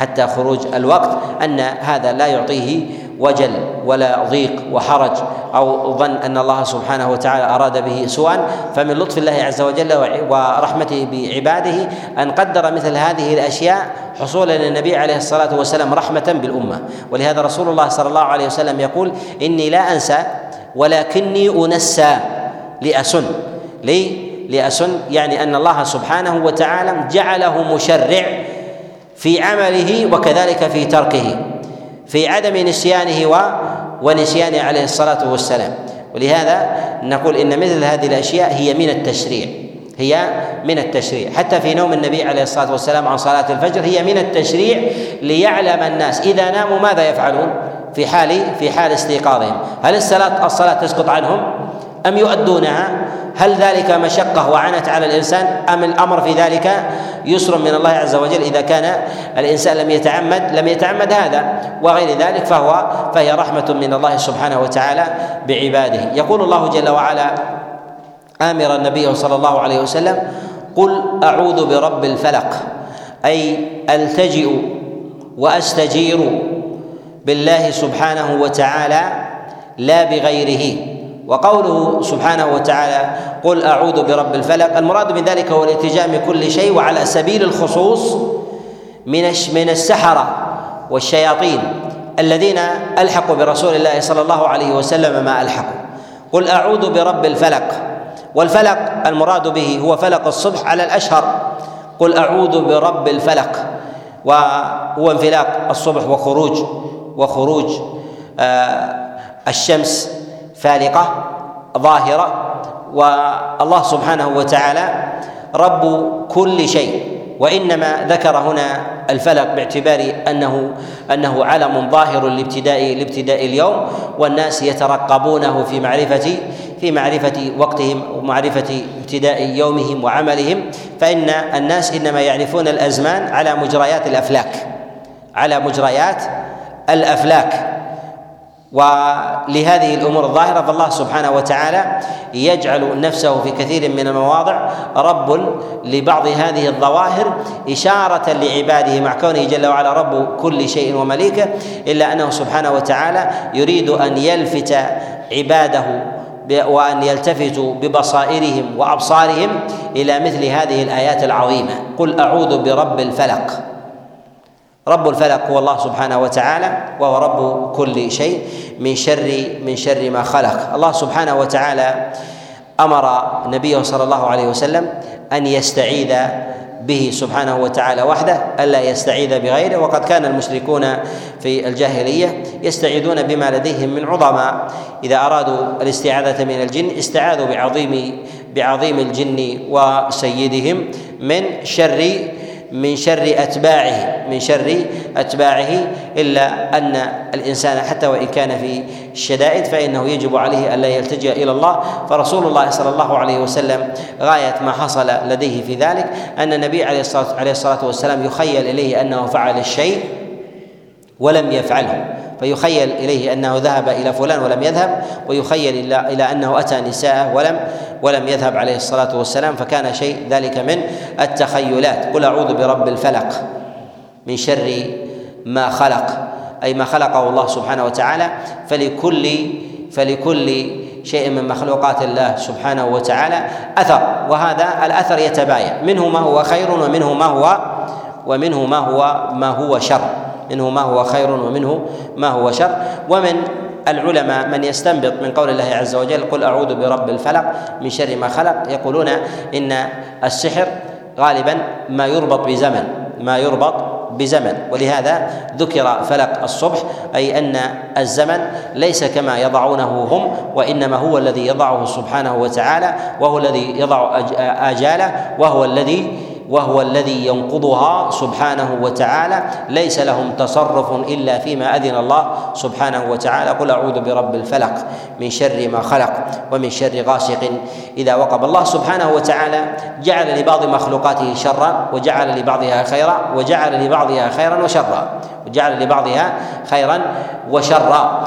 حتى خروج الوقت، أن هذا لا يعطيه وجل ولا ضيق وحرج أو ظن أن الله سبحانه وتعالى أراد به سوءا. فمن لطف الله عز وجل ورحمته بعباده أن قدر مثل هذه الأشياء حصولا للنبي عليه الصلاة والسلام رحمة بالأمة. ولهذا رسول الله صلى الله عليه وسلم يقول: إني لا أنسى ولكني أنسى لأسن لي لأسن يعني أن الله سبحانه وتعالى جعله مشرع في عمله وكذلك في تركه، في عدم نسيانه و ونسيانه عليه الصلاة والسلام. ولهذا نقول إن مثل هذه الأشياء هي من التشريع هي من التشريع حتى في نوم النبي عليه الصلاة والسلام عن صلاة الفجر هي من التشريع، ليعلم الناس إذا ناموا ماذا يفعلون في حال في حال استيقاظهم، هل الصلاة الصلاة تسقط عنهم أم يؤدونها، هل ذلك مشقة وعنت على الإنسان أم الأمر في ذلك يسر من الله عز وجل إذا كان الإنسان لم يتعمد لم يتعمد هذا وغير ذلك، فهو فهي رحمة من الله سبحانه وتعالى بعباده. يقول الله جل وعلا آمر النبي صلى الله عليه وسلم: قل أعوذ برب الفلق، أي ألتجئ وأستجير بالله سبحانه وتعالى لا بغيره. وقوله سبحانه وتعالى قل أعوذ برب الفلق، المراد من ذلك هو الالتجاء من كل شيء، وعلى سبيل الخصوص من من السحرة والشياطين الذين ألحقوا برسول الله صلى الله عليه وسلم ما ألحقوا. قل أعوذ برب الفلق، والفلق المراد به هو فلق الصبح على الأشهر، قل أعوذ برب الفلق وهو انفلاق الصبح وخروج وخروج الشمس فالقة ظاهرة. والله سبحانه وتعالى رب كل شيء، وإنما ذكر هنا الفلق باعتبار أنه أنه علم ظاهر لابتداء لابتداء اليوم، والناس يترقبونه في معرفة في معرفة وقتهم ومعرفة ابتداء يومهم وعملهم، فإن الناس إنما يعرفون الأزمان على مجريات الأفلاك على مجريات الأفلاك ولهذه الأمور الظاهرة. فالله سبحانه وتعالى يجعل نفسه في كثير من المواضع رب لبعض هذه الظواهر إشارة لعباده، مع كونه جل وعلا رب كل شيء ومليكه، إلا أنه سبحانه وتعالى يريد أن يلفت عباده وأن يلتفتوا ببصائرهم وأبصارهم إلى مثل هذه الآيات العظيمة. قل أعوذ برب الفلق، رب الفلق هو الله سبحانه وتعالى وهو رب كل شيء من شر من شر ما خلق. الله سبحانه وتعالى أمر نبيه صلى الله عليه وسلم أن يستعيذ به سبحانه وتعالى وحده، ألا يستعيذ بغيره. وقد كان المشركون في الجاهلية يستعيذون بما لديهم من عظماء، إذا أرادوا الاستعاذة من الجن استعاذوا بعظيم بعظيم الجن وسيدهم من شر من شر أتباعه من شر أتباعه إلا أن الإنسان حتى وإن كان في الشدائد فإنه يجب عليه ألا يلتجئ إلى الله. فرسول الله صلى الله عليه وسلم غاية ما حصل لديه في ذلك أن النبي عليه الصلاة والسلام يخيل إليه أنه فعل الشيء ولم يفعله، فيخيل إليه أنه ذهب إلى فلان ولم يذهب، ويخيل إلى أنه أتى نساءه ولم ولم يذهب عليه الصلاة والسلام، فكان شيء ذلك من التخيلات. قل أعوذ برب الفلق من شر ما خلق، أي ما خلقه الله سبحانه وتعالى، فلكل فلكل شيء من مخلوقات الله سبحانه وتعالى أثر، وهذا الأثر يتباين، منه ما هو خير ومنه ما هو ومنه ما هو ما هو شر منه ما هو خير ومنه ما هو شر. ومن العلماء من يستنبط من قول الله عز وجل قل أعوذ برب الفلق من شر ما خلق، يقولون إن السحر غالبا ما يربط بزمن ما يربط بزمن ولهذا ذكر فلق الصبح، أي أن الزمن ليس كما يضعونه هم، وإنما هو الذي يضعه سبحانه وتعالى، وهو الذي يضع آجاله، وهو الذي وهو الذي ينقضها سبحانه وتعالى، ليس لهم تصرف إلا فيما أذن الله سبحانه وتعالى. قل أعوذ برب الفلق من شر ما خلق ومن شر غاسق إذا وقب. الله سبحانه وتعالى جعل لبعض مخلوقاته شرا وجعل لبعضها خيرا وجعل لبعضها خيرا وشرا وجعل لبعضها خيرا وشرا،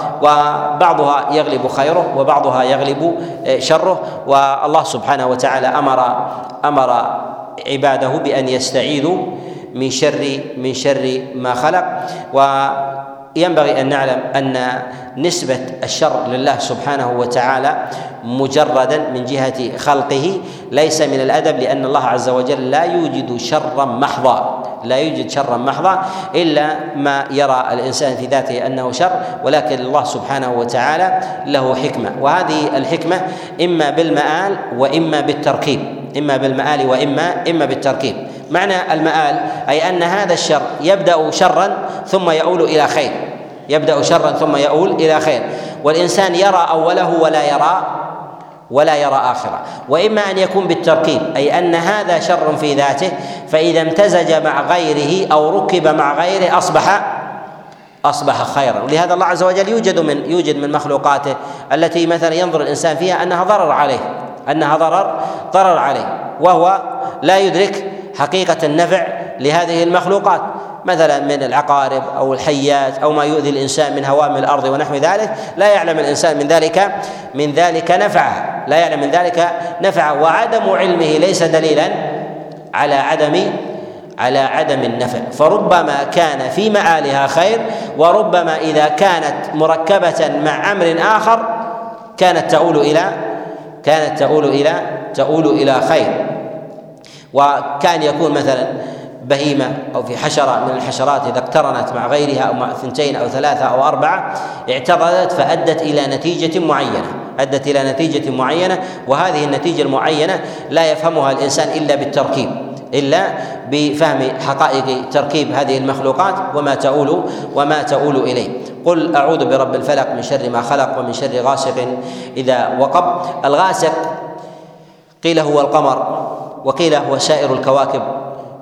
وبعضها يغلب خيره وبعضها يغلب شره. والله سبحانه وتعالى أمر أمر عباده بأن يستعيذوا من شر من شر ما خلق. وينبغي أن نعلم أن نسبة الشر لله سبحانه وتعالى مجردا من جهة خلقه ليس من الأدب، لأن الله عز وجل لا يوجد شرا محضا لا يوجد شرا محضا إلا ما يرى الإنسان في ذاته أنه شر، ولكن الله سبحانه وتعالى له حكمة، وهذه الحكمة إما بالمآل وإما بالتركيب إما بالمآل وإما إما بالتركيب. معنى المآل أي أن هذا الشر يبدأ شرا ثم يؤول إلى خير يبدأ شرا ثم يؤول إلى خير، والإنسان يرى أوله ولا يرى ولا يرى آخرة. وإما أن يكون بالتركيب أي أن هذا شر في ذاته، فإذا امتزج مع غيره أو ركب مع غيره أصبح أصبح خيرا. ولهذا الله عز وجل يوجد من يوجد من مخلوقاته التي مثلا ينظر الإنسان فيها أنها ضرر عليه أنها ضرر ضرر عليه وهو لا يدرك حقيقة النفع لهذه المخلوقات، مثلا من العقارب أو الحيات أو ما يؤذي الإنسان من هوام الأرض ونحو ذلك، لا يعلم الإنسان من ذلك من ذلك نفعه لا يعلم من ذلك نفعه وعدم علمه ليس دليلا على عدم على عدم النفع. فربما كان في مآلها خير، وربما إذا كانت مركبة مع أمر آخر كانت تؤول إلى كانت تؤول إلى تؤول إلى خير. وكان يكون مثلا بهيمة أو في حشرة من الحشرات إذا اقترنت مع غيرها أو مع اثنتين أو ثلاثة أو أربعة اعترضت فأدت إلى نتيجة معينة أدت إلى نتيجة معينة وهذه النتيجة المعينة لا يفهمها الإنسان إلا بالتركيب إلا بفهم حقائق تركيب هذه المخلوقات وما تؤول وما تؤول إليه. قل أعوذ برب الفلق من شر ما خلق ومن شر غاسق إذا وقب. الغاسق قيل هو القمر، وقيل هو سائر الكواكب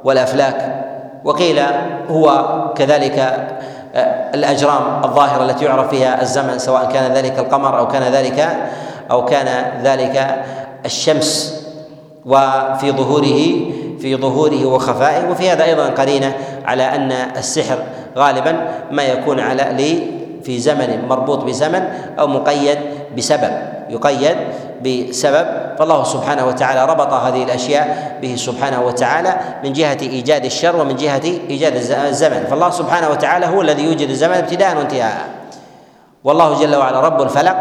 والأفلاك، وقيل هو كذلك الأجرام الظاهرة التي يعرف فيها الزمن، سواء كان ذلك القمر أو كان ذلك أو كان ذلك الشمس، وفي ظهوره في ظهوره وخفائه. وفي هذا أيضا قرينة على أن السحر غالبا ما يكون على لي في زمن مربوط بزمن أو مقيد بسبب يقيد بسبب. فالله سبحانه وتعالى ربط هذه الأشياء به سبحانه وتعالى من جهة إيجاد الشر ومن جهة إيجاد الزمن. فالله سبحانه وتعالى هو الذي يوجد الزمن ابتداء وانتهاء، والله جل وعلا رب الفلق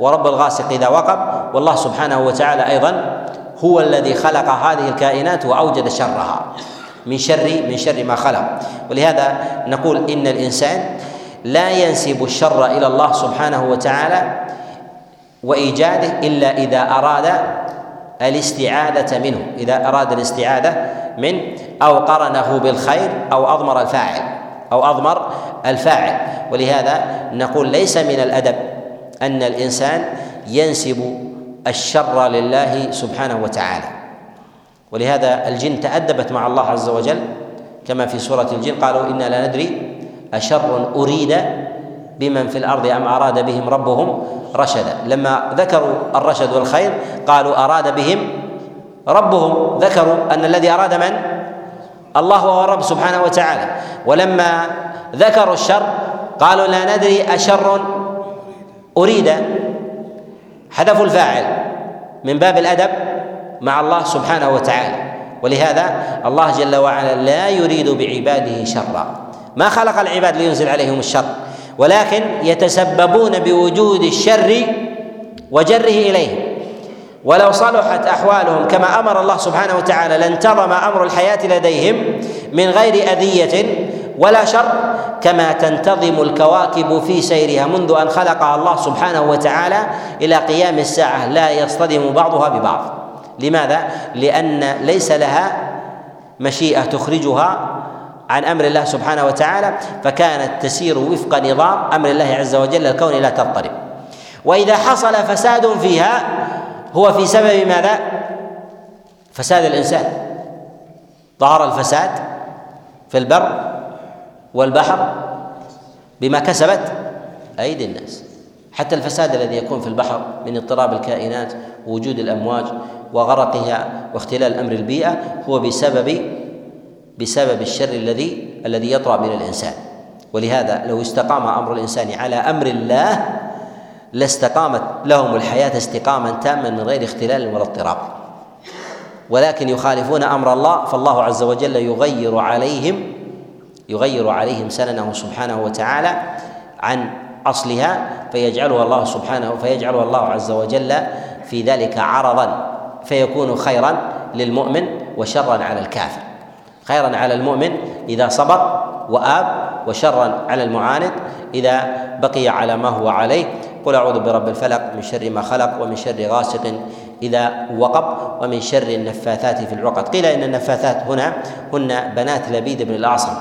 ورب الغاسق إذا وقب. والله سبحانه وتعالى أيضا هو الذي خلق هذه الكائنات وأوجد شرها من شر من شر ما خلق. ولهذا نقول إن الإنسان لا ينسب الشر إلى الله سبحانه وتعالى وإيجاده إلا إذا أراد الاستعادة منه إذا أراد الاستعادة منه أو قرنه بالخير أو أضمر الفاعل أو أضمر الفاعل. ولهذا نقول ليس من الأدب أن الإنسان ينسب الشر لله سبحانه وتعالى. ولهذا الجن تأدبت مع الله عز وجل كما في سورة الجن، قالوا إنا لا ندري أشر أريد بمن في الأرض أم أراد بهم ربهم رشدا. لما ذكروا الرشد والخير قالوا أراد بهم ربهم، ذكروا أن الذي أراد من؟ الله وهو الرب سبحانه وتعالى. ولما ذكروا الشر قالوا لا ندري أشر أريد، حذفوا الفاعل من باب الأدب مع الله سبحانه وتعالى. ولهذا الله جل وعلا لا يريد بعباده شرا، ما خلق العباد لينزل عليهم الشر، ولكن يتسببون بوجود الشر وجره إليهم. ولو صلحت أحوالهم كما أمر الله سبحانه وتعالى لانتظم أمر الحياة لديهم من غير أذية ولا شر، كما تنتظم الكواكب في سيرها منذ أن خلقها الله سبحانه وتعالى إلى قيام الساعة، لا يصطدم بعضها ببعض. لماذا؟ لأن ليس لها مشيئة تخرجها عن أمر الله سبحانه وتعالى، فكانت تسير وفق نظام أمر الله عز وجل الكون لا تضطرب. وإذا حصل فساد فيها هو في سبب ماذا؟ فساد الإنسان ظهر الفساد في البر والبحر بما كسبت أيدي الناس، حتى الفساد الذي يكون في البحر من اضطراب الكائنات ووجود الأمواج وغرقها واختلال أمر البيئة هو بسبب بسبب الشر الذي الذي يطرأ من الإنسان. ولهذا لو استقام أمر الإنسان على أمر الله لاستقامت لهم الحياة استقاما تاما من غير اختلال ولا اضطراب، ولكن يخالفون أمر الله فالله عز وجل يغير عليهم يغير عليهم سننه سبحانه وتعالى عن أصلها فيجعلها الله سبحانه فيجعلها الله عز وجل في ذلك عرضا، فيكون خيرا للمؤمن وشرا على الكافر، خيرا على المؤمن إذا صبر وآب، وشرا على المعاند إذا بقي على ما هو عليه. قل أعوذ برب الفلق من شر ما خلق، ومن شر غاسق إذا وقب، ومن شر النفاثات في العقد. قيل إن النفاثات هنا هن بنات لبيد بن الأعصم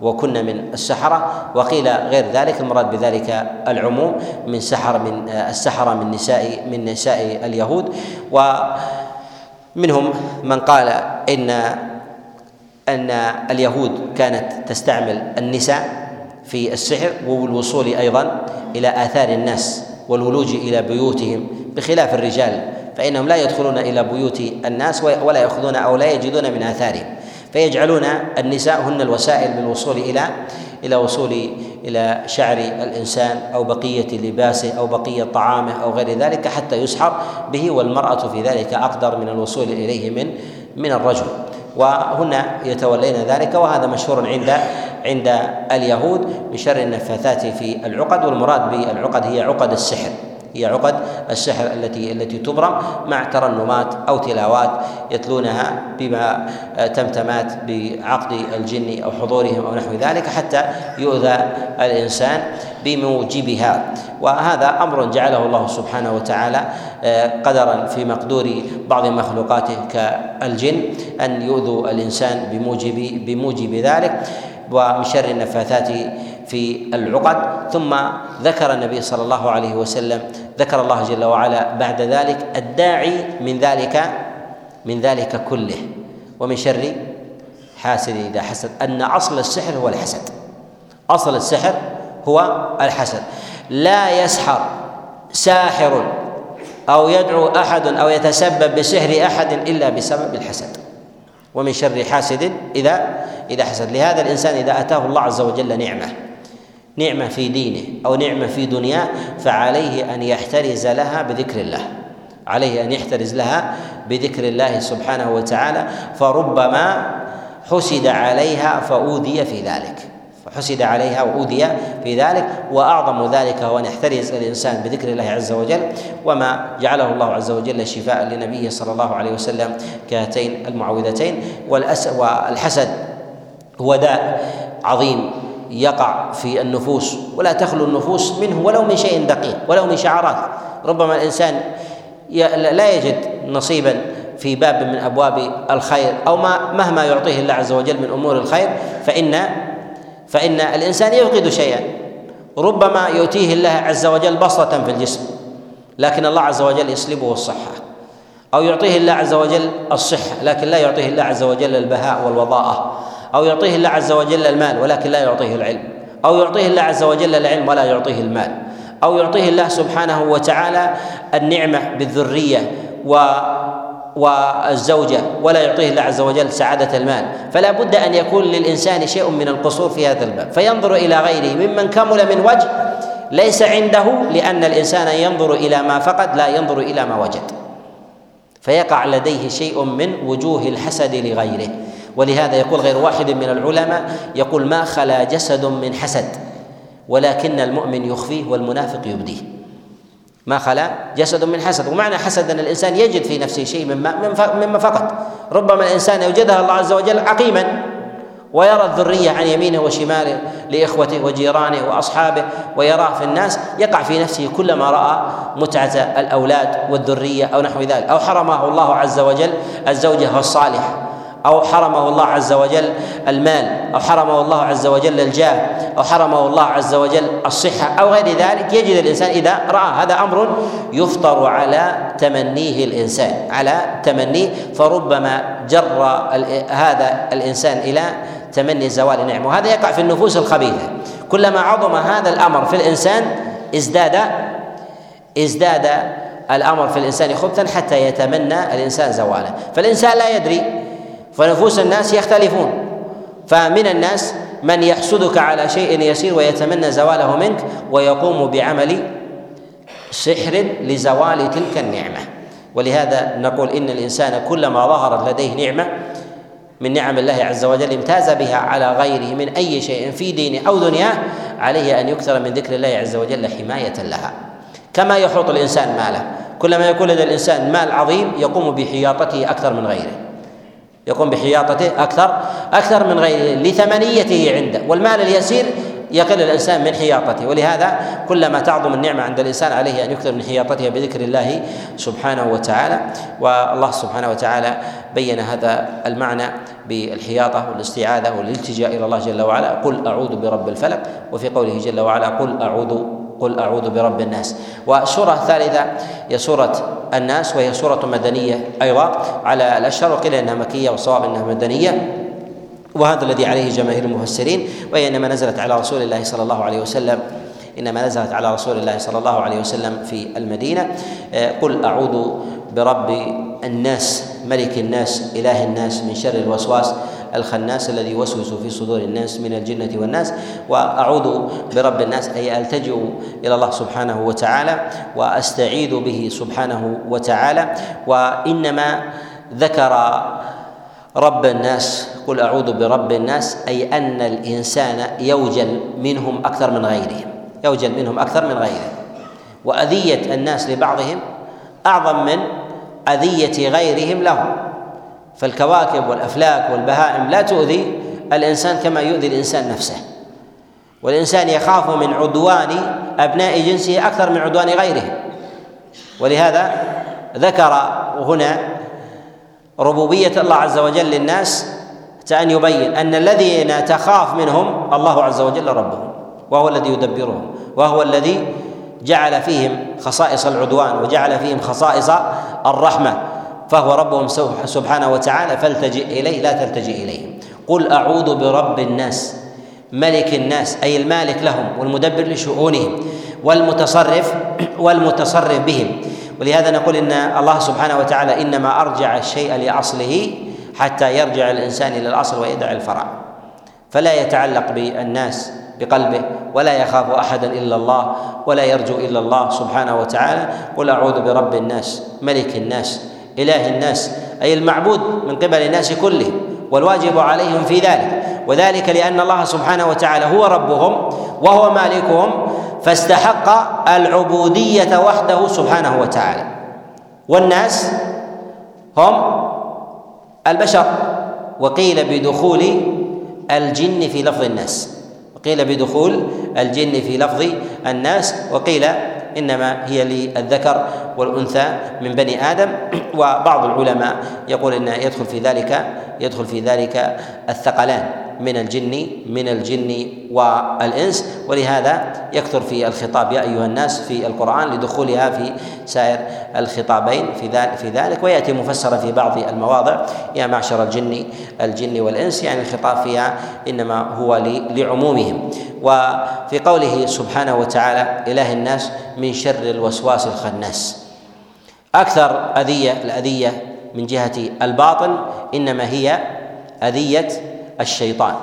وكنا من السحرة، وقيل غير ذلك المراد بذلك العموم من سحر من السحرة من نساء من نساء اليهود. ومنهم من قال إن أن اليهود كانت تستعمل النساء في السحر والوصول أيضا إلى آثار الناس والولوج إلى بيوتهم، بخلاف الرجال فإنهم لا يدخلون إلى بيوت الناس ولا يأخذون أو لا يجدون من آثارهم، فيجعلون النساء هن الوسائل للوصول إلى إلى وصول إلى شعر الإنسان أو بقية لباسه أو بقية طعامه أو غير ذلك حتى يسحر به، والمرأة في ذلك أقدر من الوصول إليه من من الرجل، وهن يتولين ذلك. وهذا مشهور عند عند اليهود من شر النفاثات في العقد، والمراد بالعقد هي عقد السحر هي عقد السحر التي التي تبرم مع ترنمات أو تلاوات يتلونها بما تمتمات بعقد الجن أو حضورهم أو نحو ذلك حتى يؤذى الإنسان بموجبها. وهذا أمر جعله الله سبحانه وتعالى قدرا في مقدور بعض مخلوقاته كالجن أن يؤذوا الإنسان بموجب بموجب ذلك، ومن شر النفاثات في العقد. ثم ذكر النبي صلى الله عليه وسلم ذكر الله جل وعلا بعد ذلك الداعي من ذلك من ذلك كله، ومن شر حاسد إذا حسد، أن أصل السحر هو الحسد، أصل السحر هو الحسد. لا يسحر ساحر أو يدعو أحد أو يتسبب بسحر أحد إلا بسبب الحسد، ومن شر حاسد إذا إذا حسد. لهذا الإنسان إذا أتاه الله عز وجل نعمة نعمة في دينه أو نعمة في دنياه فعليه أن يحترز لها بذكر الله، عليه أن يحترز لها بذكر الله سبحانه وتعالى، فربما حسد عليها فأوذي في ذلك فحسد عليها وأوذي في ذلك. وأعظم ذلك هو أن يحترز الإنسان بذكر الله عز وجل، وما جعله الله عز وجل شفاء لنبيه صلى الله عليه وسلم كهاتين المعوذتين. والحسد هو داء عظيم يقع في النفوس، ولا تخلو النفوس منه ولو من شيء دقيق ولو من شعارات. ربما الإنسان لا يجد نصيبا في باب من أبواب الخير أو ما مهما يعطيه الله عز وجل من أمور الخير، فإن فإن الإنسان يفقد شيئا. ربما يؤتيه الله عز وجل بسطة في الجسم لكن الله عز وجل يسلبه الصحة، أو يعطيه الله عز وجل الصحة لكن لا يعطيه الله عز وجل البهاء والوضاءة، أو يعطيه الله عز وجل المال ولكن لا يعطيه العلم، أو يعطيه الله عز وجل العلم ولا يعطيه المال، أو يعطيه الله سبحانه وتعالى النعمة بالذرية و والزوجة ولا يعطيه الله عز وجل سعادة المال. فلا بد أن يكون للإنسان شيء من القصور في هذا الباب، فينظر إلى غيره ممن كمل من وجه ليس عنده، لأن الإنسان ينظر إلى ما فقد لا ينظر إلى ما وجد، فيقع لديه شيء من وجوه الحسد لغيره. ولهذا يقول غير واحد من العلماء يقول ما خلا جسد من حسد ولكن المؤمن يخفيه والمنافق يبديه، ما خلا جسد من حسد. ومعنى حسد أن الإنسان يجد في نفسه شيء مما فقط. ربما الإنسان يوجدها الله عز وجل عقيما ويرى الذرية عن يمينه وشماله لإخوته وجيرانه وأصحابه ويراه في الناس، يقع في نفسه كلما رأى متعة الأولاد والذرية أو نحو ذلك، أو حرمه الله عز وجل الزوجة الصالحة أو حرمه الله عز وجل المال، أو حرمه الله عز وجل الجاه، أو حرمه الله عز وجل الصحة أو غير ذلك، يجد الإنسان إذا رأى هذا أمر يفطر على تمنيه الإنسان، على تمنيه، فربما جر هذا الإنسان إلى تمني زوال نعمه. وهذا يقع في النفوس الخبيثة، كلما عظم هذا الأمر في الإنسان ازداد ازداد الأمر في الإنسان خبثا حتى يتمنى الإنسان زواله. فالإنسان لا يدري، فنفوس الناس يختلفون، فمن الناس من يحسدك على شيء يسير ويتمنى زواله منك ويقوم بعمل سحر لزوال تلك النعمة. ولهذا نقول إن الإنسان كلما ظهرت لديه نعمة من نعم الله عز وجل امتاز بها على غيره من أي شيء في دينه أو دنياه، عليه أن يكثر من ذكر الله عز وجل حماية لها. كما يحوط الإنسان ماله، كلما يكون لدى الإنسان مال عظيم يقوم بحياطته أكثر من غيره، يقوم بحياطته أكثر أكثر من غيره لثمنيته عنده، والمال اليسير يقل الإنسان من حياطته. ولهذا كلما تعظم النعمة عند الإنسان عليه أن يكثر من حياطتها بذكر الله سبحانه وتعالى. والله سبحانه وتعالى بين هذا المعنى بالحياطة والاستعاذة والالتجاء إلى الله جل وعلا. قل أعوذ برب الفلق، وفي قوله جل وعلا قل أعوذ قل أعوذ برب الناس. وسورة ثالثة هي سورة الناس، وهي سورة مدنية أيضا على الأشهر، وقيل أنها مكية والصواب أنها مدنية، وهذا الذي عليه جماهير المفسرين. وهي إنما نزلت على رسول الله صلى الله عليه وسلم إنما نزلت على رسول الله صلى الله عليه وسلم في المدينة. قل أعوذ برب الناس، ملك الناس، إله الناس، من شر الوسواس الخناس الذي يوسوس في صدور الناس من الجنة والناس. وأعوذ برب الناس أي ألتجئ إلى الله سبحانه وتعالى وأستعيذ به سبحانه وتعالى. وإنما ذكر رب الناس، قل أعوذ برب الناس، أي أن الإنسان يوجل منهم أكثر من غيرهم، يوجل منهم أكثر من غيرهم، وأذية الناس لبعضهم أعظم من أذية غيرهم لهم. فالكواكب والأفلاك والبهائم لا تؤذي الإنسان كما يؤذي الإنسان نفسه، والإنسان يخاف من عدوان أبناء جنسه أكثر من عدوان غيرهم. ولهذا ذكر هنا ربوبية الله عز وجل للناس حتى أن يبين أن الذين تخاف منهم الله عز وجل ربهم، وهو الذي يدبرهم، وهو الذي جعل فيهم خصائص العدوان وجعل فيهم خصائص الرحمة، فهو ربهم سبحانه وتعالى، فالتجئ إليه لا تلتجئ إليهم. قل أعوذ برب الناس، ملك الناس، أي المالك لهم والمدبر لشؤونهم والمتصرف والمتصرف بهم. ولهذا نقول إن الله سبحانه وتعالى إنما أرجع الشيء لأصله حتى يرجع الإنسان إلى الأصل ويدع الفرع، فلا يتعلق بالناس بقلبه، ولا يخاف أحدا إلا الله، ولا يرجو إلا الله سبحانه وتعالى. قل أعوذ برب الناس، ملك الناس، إله الناس، أي المعبود من قبل الناس كلهم والواجب عليهم في ذلك، وذلك لأن الله سبحانه وتعالى هو ربهم وهو مالكهم، فاستحق العبودية وحده سبحانه وتعالى، والناس هم البشر. وقيل بدخول الجن في لفظ الناس، وقيل بدخول الجن في لفظ الناس، وقيل إنما هي للذكر والأنثى من بني آدم. وبعض العلماء يقول إن يدخل في ذلك يدخل في ذلك الثقلان من الجن من الجن والإنس. ولهذا يكثر في الخطاب يا أيها الناس في القرآن لدخولها في سائر الخطابين في ذلك، ويأتي مفسرة في بعض المواضع يا معشر الجن الجن والإنس، يعني الخطاب فيها إنما هو لعمومهم. وفي قوله سبحانه وتعالى إله الناس، من شر الوسواس الخناس، أكثر أذية الأذية من جهة الباطن إنما هي أذية الشيطان،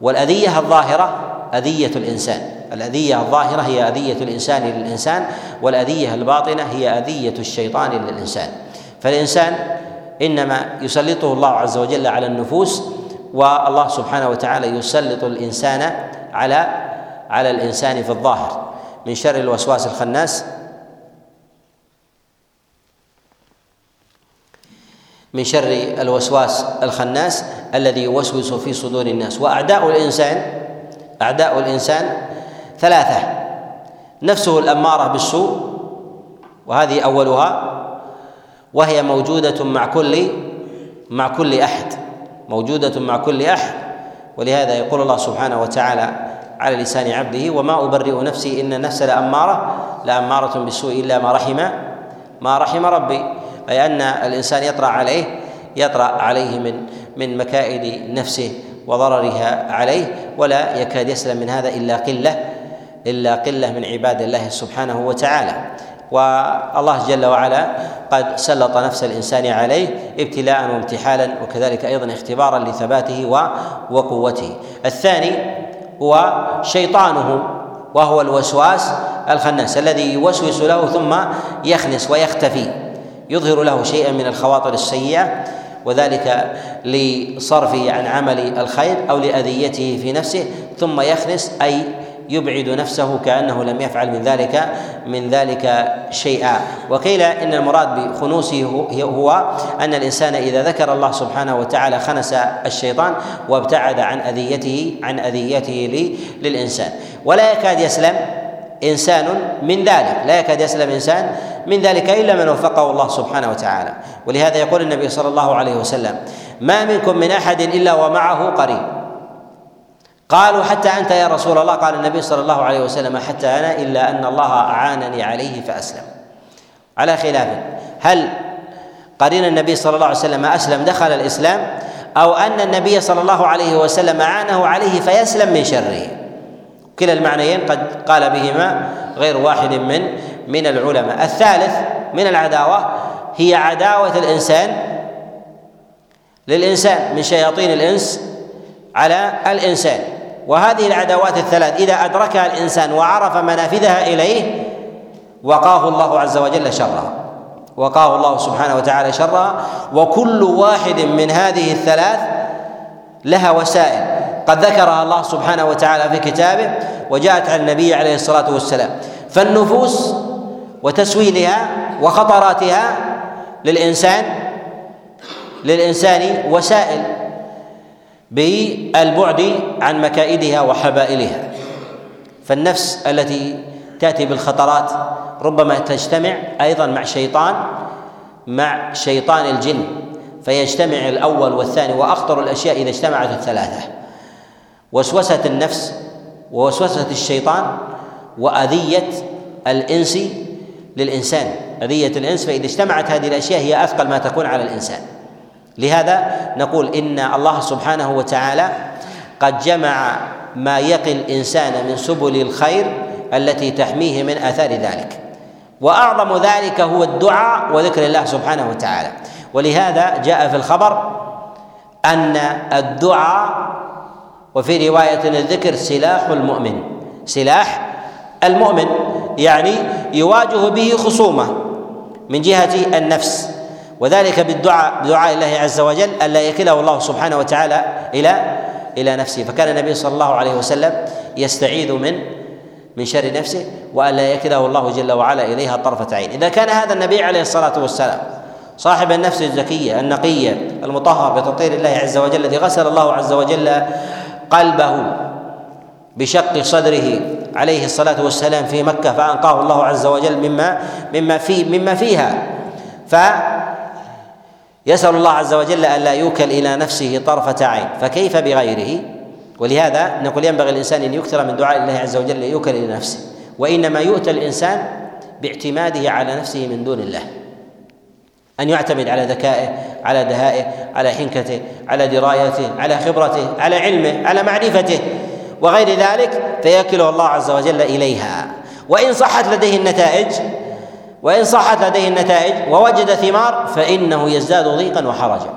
والأذية الظاهرة أذية الإنسان، الأذية الظاهرة هي أذية الإنسان للإنسان، والأذية الباطنة هي أذية الشيطان للإنسان. فالإنسان إنما يسلطه الله عز وجل على النفوس، والله سبحانه وتعالى يسلط الإنسان على على الإنسان في الظاهر. من شر الوسواس الخناس من شر الوسواس الخناس الذي يوسوس في صدور الناس. وأعداء الإنسان أعداء الإنسان ثلاثة: نفسه الأمارة بالسوء، وهذه أولها، وهي موجودة مع كل مع كل أحد، موجودة مع كل أحد. ولهذا يقول الله سبحانه وتعالى على لسان عبده: وما أبرئ نفسي إن النفس لأمارة لأمارة بالسوء إلا ما رحم ما رحم ربي. أي أن الإنسان يطرأ عليه يطرأ عليه من من مكائد نفسه وضررها عليه، ولا يكاد يسلم من هذا إلا قلة إلا قلة من عباد الله سبحانه وتعالى. والله جل وعلا قد سلط نفس الإنسان عليه ابتلاء وامتحالا، وكذلك أيضا اختبارا لثباته وقوته. الثاني هو شيطانه، وهو الوسواس الخناس الذي يوسوس له ثم يخنس ويختفي، يظهر له شيئا من الخواطر السيئة، وذلك لصرفه عن عمل الخير أو لأذيته في نفسه، ثم يخنس أي يبعد نفسه كأنه لم يفعل من ذلك من ذلك شيئا. وقيل إن المراد بخنوسه هو أن الإنسان إذا ذكر الله سبحانه وتعالى خنس الشيطان وابتعد عن أذيته عن أذيته للإنسان. ولا يكاد يسلم إنسان من ذلك لا يكاد يسلم إنسان من ذلك إلا من وفقه الله سبحانه وتعالى. ولهذا يقول النبي صلى الله عليه وسلم: ما منكم من أحد إلا ومعه قريب. قالوا: حتى أنت يا رسول الله؟ قال النبي صلى الله عليه وسلم: حتى أنا، إلا أن الله أعانني عليه فأسلم. على خلاف هل قرين النبي صلى الله عليه وسلم أسلم دخل الإسلام، أو أن النبي صلى الله عليه وسلم أعانه عليه فيسلم من شره. كلا المعنيين قد قال بهما غير واحد من من العلماء. الثالث من العداوة هي عداوة الإنسان للإنسان، من شياطين الإنس على الإنسان. وهذه العداوات الثلاث إذا أدركها الإنسان وعرف منافذها إليه وقاه الله عز وجل شرها وقاه الله سبحانه وتعالى شرها. وكل واحد من هذه الثلاث لها وسائل قد ذكرها الله سبحانه وتعالى في كتابه وجاءت عن النبي عليه الصلاة والسلام. فالنفوس وتسويلها وخطراتها للإنسان للإنسان وسائل بالبعد عن مكائدها وحبائلها. فالنفس التي تأتي بالخطرات ربما تجتمع أيضا مع شيطان مع شيطان الجن، فيجتمع الأول والثاني. وأخطر الأشياء إذا اجتمعت الثلاثة: وسوسة النفس، ووسوسة الشيطان، وأذية الإنس للإنسان أذية الإنس. فإذا اجتمعت هذه الأشياء هي أثقل ما تكون على الإنسان. لهذا نقول إن الله سبحانه وتعالى قد جمع ما يقي الإنسان من سبل الخير التي تحميه من آثار ذلك، وأعظم ذلك هو الدعاء وذكر الله سبحانه وتعالى. ولهذا جاء في الخبر أن الدعاء وفي رواية الذكر سلاح المؤمن سلاح المؤمن يعني يواجه به خصومه من جهة النفس، وذلك بالدعاء بدعاء الله عز وجل ألا يكله الله سبحانه وتعالى إلى إلى نفسه. فكان النبي صلى الله عليه وسلم يستعيذ من من شر نفسه وألا يكله الله جل وعلا إليها طرفة عين. إذا كان هذا النبي عليه الصلاة والسلام صاحب النفس الزكية النقية المطهر بتطهير الله عز وجل، الذي غسل الله عز وجل قلبه بشق صدره عليه الصلاة والسلام في مكة فأنقاه الله عز وجل مما مما في مما فيها، ف يسأل الله عز وجل ألا يوكل إلى نفسه طرفة عين، فكيف بغيره؟ ولهذا نقول ينبغي الإنسان أن يكثر من دعاء الله عز وجل ليوكل إلى نفسه. وإنما يؤتى الإنسان باعتماده على نفسه من دون الله، أن يعتمد على ذكائه، على دهائه، على حنكته، على درايته، على خبرته، على علمه، على معرفته وغير ذلك، فيكله الله عز وجل إليها. وإن صحت لديه النتائج وإن صحت لديه النتائج ووجد ثمار فإنه يزداد ضيقا وحرجا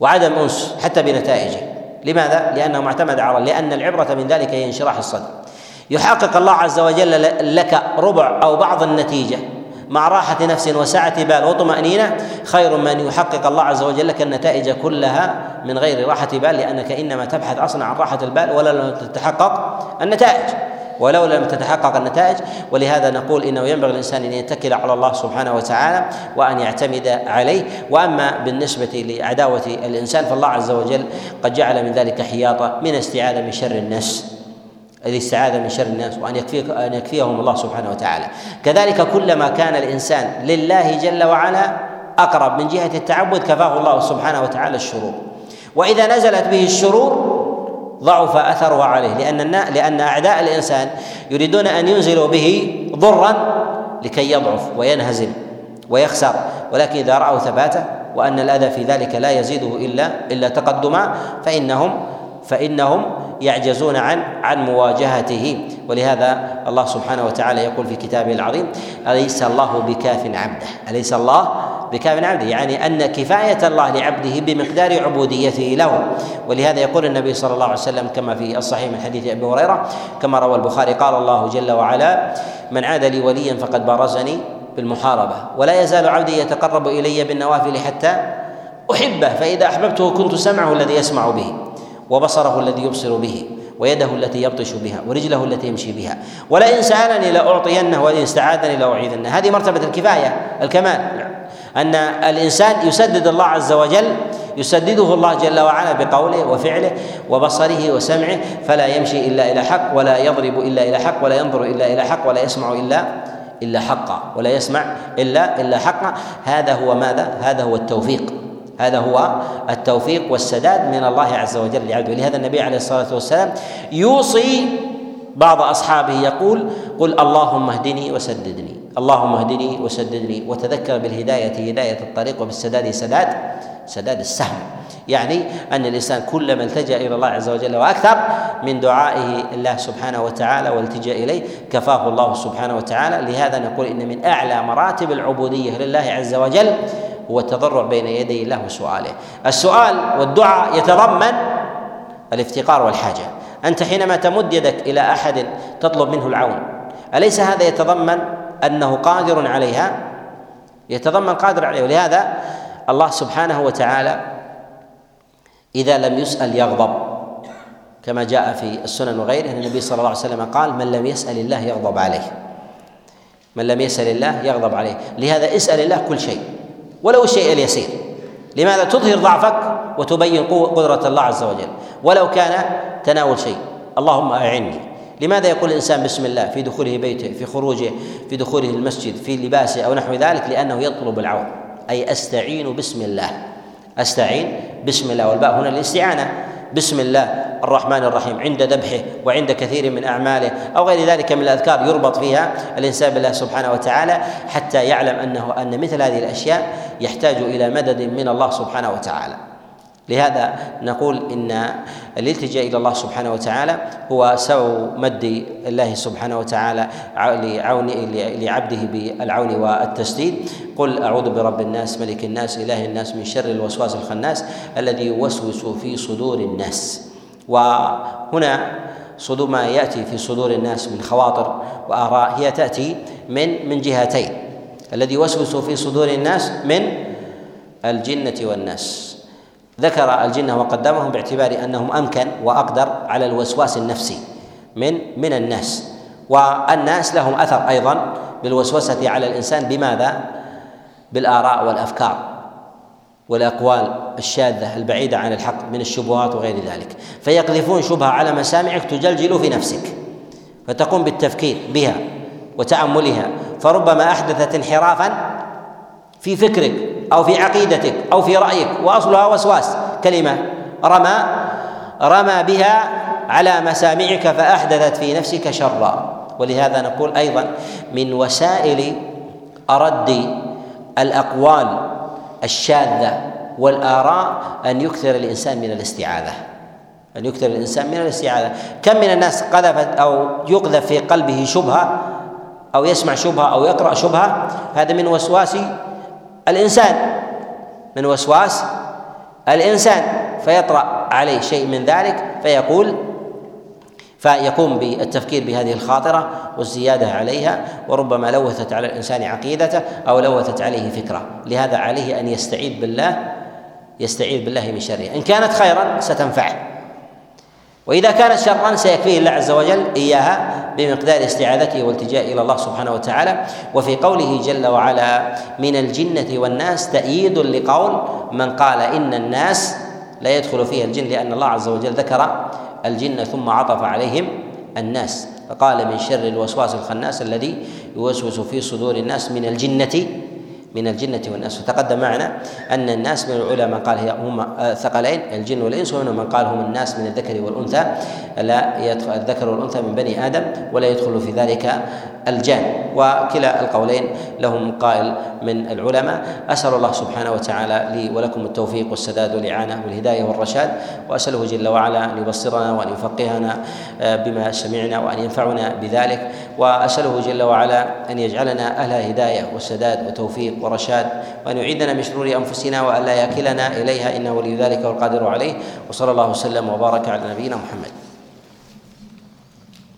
وعدم أنس حتى بنتائجه. لماذا؟ لأنه معتمد على لأن العبرة من ذلك هي انشراح الصدر. يحقق الله عز وجل لك ربع أو بعض النتيجة مع راحة نفس وسعة بال وطمأنينة، خير من يحقق الله عز وجل لك النتائج كلها من غير راحة بال، لأنك إنما تبحث أصلا عن راحة البال ولا تتحقق النتائج ولو لم تتحقق النتائج. ولهذا نقول إنه ينبغي الإنسان أن يتكل على الله سبحانه وتعالى وأن يعتمد عليه. وأما بالنسبة لعداوة الإنسان فالله عز وجل قد جعل من ذلك حياطة من استعاذة من شر الناس الاستعاذة من شر الناس وأن أن يكفيهم الله سبحانه وتعالى. كذلك كلما كان الإنسان لله جل وعلا أقرب من جهة التعبد كفاه الله سبحانه وتعالى الشرور، وإذا نزلت به الشرور ضعف أثرها عليه، لأن لأن أعداء الإنسان يريدون أن ينزلوا به ضرا لكي يضعف وينهزم ويخسر، ولكن إذا رأوا ثباته وأن الأذى في ذلك لا يزيده إلا إلا تقدما فإنهم فإنهم يعجزون عن عن مواجهته. ولهذا الله سبحانه وتعالى يقول في كتابه العظيم: أليس الله بكاف عبده، أليس الله بكاف عبده، يعني أن كفاية الله لعبده بمقدار عبوديته له. ولهذا يقول النبي صلى الله عليه وسلم كما في الصحيح من حديث أبي هريرة كما روى البخاري: قال الله جل وعلا: من عاد لي وليا فقد بارزني بالمحاربة، ولا يزال عبدي يتقرب إلي بالنوافل حتى أحبه، فإذا أحببته كنت سمعه الذي يسمع به، وبصره الذي يبصر به، ويده التي يبطش بها، ورجله التي يمشي بها، ولئن سألني لأعطينه، ولئن استعاذني لأعيذنه. هذه مرتبة الكفاية الكمال، أن الإنسان يسدد الله عز وجل، يسدده الله جل وعلا بقوله وفعله وبصره وسمعه، فلا يمشي إلا إلى حق، ولا يضرب إلا إلى حق، ولا ينظر إلا إلى حق، ولا يسمع إلا إلا حقا، ولا يسمع إلا إلا حقا. هذا هو ماذا؟ هذا هو التوفيق، هذا هو التوفيق والسداد من الله عز وجل لعبده. لهذا النبي عليه الصلاة والسلام يوصي بعض أصحابه يقول: قل اللهم اهدني وسددني، اللهم اهدني وسددني، وتذكر بالهداية هداية الطريق، وبالسداد سداد سداد السهم، يعني أن الإنسان كلما التجأ إلى الله عز وجل وأكثر من دعائه الله سبحانه وتعالى والتجأ إليه كفاه الله سبحانه وتعالى. لهذا نقول إن من أعلى مراتب العبودية لله عز وجل هو التضرع بين يدي الله وسؤاله. السؤال والدعاء يتضمن الافتقار والحاجة، أنت حينما تمد يدك إلى أحد تطلب منه العون، أليس هذا يتضمن أنه قادر عليها؟ يتضمن قادر عليه. ولهذا الله سبحانه وتعالى إذا لم يسأل يغضب، كما جاء في السنن وغيره أن النبي صلى الله عليه وسلم قال: من لم يسأل الله يغضب عليه، من لم يسأل الله يغضب عليه. لهذا اسأل الله كل شيء ولو الشيء اليسير، لماذا؟ تظهر ضعفك وتبين قدرة الله عز وجل، ولو كان تناول شيء. اللهم أعني، لماذا يقول الإنسان بسم الله في دخوله بيته، في خروجه، في دخوله المسجد، في لباسه أو نحو ذلك؟ لأنه يطلب العون، أي أستعين بسم الله، أستعين بسم الله، والباء هنا الاستعانة، بسم الله الرحمن الرحيم عند ذبحه وعند كثير من أعماله أو غير ذلك من الأذكار يربط فيها الإنسان بالله سبحانه وتعالى، حتى يعلم أنه أن مثل هذه الأشياء يحتاج إلى مدد من الله سبحانه وتعالى. لهذا نقول إن الالتجاء إلى الله سبحانه وتعالى هو سبب مد الله سبحانه وتعالى لعون لعبده بالعون والتسديد. قل أعوذ برب الناس، ملك الناس، إله الناس، من شر الوسواس الخناس الذي يوسوس في صدور الناس. وهنا صدور ما يأتي في صدور الناس من خواطر وآراء هي تأتي من من جهتين: الذي يوسوس في صدور الناس من الجنة والناس. ذكر الجنة وقدمهم باعتبار أنهم أمكن وأقدر على الوسواس النفسي من من الناس، والناس لهم أثر أيضا بالوسوسة على الإنسان، بماذا؟ بالآراء والأفكار والأقوال الشاذة البعيدة عن الحق من الشبهات وغير ذلك، فيقذفون شبهة على مسامعك تجلجل في نفسك، فتقوم بالتفكير بها وتأملها، فربما أحدثت انحرافا في فكرك أو في عقيدتك أو في رأيك، وأصلها وسواس، كلمة رمى رمى بها على مسامعك فأحدثت في نفسك شرا. ولهذا نقول أيضا من وسائل أرد الأقوال الشاذة والآراء أن يكثر الإنسان من الاستعاذة، أن يكثر الإنسان من الاستعاذة. كم من الناس قذفت أو يقذف في قلبه شبهة أو يسمع شبهة أو يقرأ شبهة، هذا من وسواس الإنسان، من وسواس الإنسان، فيطرأ عليه شيء من ذلك فيقول فيقوم بالتفكير بهذه الخاطرة والزيادة عليها، وربما لوثت على الإنسان عقيدته أو لوثت عليه فكرة. لهذا عليه أن يستعيذ بالله، يستعيذ بالله من شره، إن كانت خيرا ستنفعه، وإذا كانت شرا سيكفيه الله عز وجل إياها بمقدار استعاذته والتجاء إلى الله سبحانه وتعالى. وفي قوله جل وعلا من الجنة والناس تأييد لقول من قال إن الناس لا يدخل فيها الجن، لأن الله عز وجل ذكر الجن ثم عطف عليهم الناس، فقال من شر الوسواس الخناس الذي يوسوس في صدور الناس من الجنة من الجنة والناس. وتقدم معنا أن الناس من العلماء قال هم ثقلين الجن والإنس، ومنهم من قال هم الناس من الذكر والأنثى، لا يدخل الذكر والأنثى من بني آدم ولا يدخل في ذلك الجان. وكلا القولين لهم قائل من العلماء. أسأل الله سبحانه وتعالى لي ولكم التوفيق والسداد والإعانة والهداية والرشاد، وأسأله جل وعلا أن يبصرنا وأن يفقهنا بما سمعنا وأن ينفعنا بذلك، وأسأله جل وعلا أن يجعلنا أهل هداية والسداد وتوفيق ورشاد، وأن يعيدنا من شرور أنفسنا وأن لا يكلنا إليها، إنه ولي ذلك والقادر عليه. وصلى الله وسلم وبارك على نبينا محمد.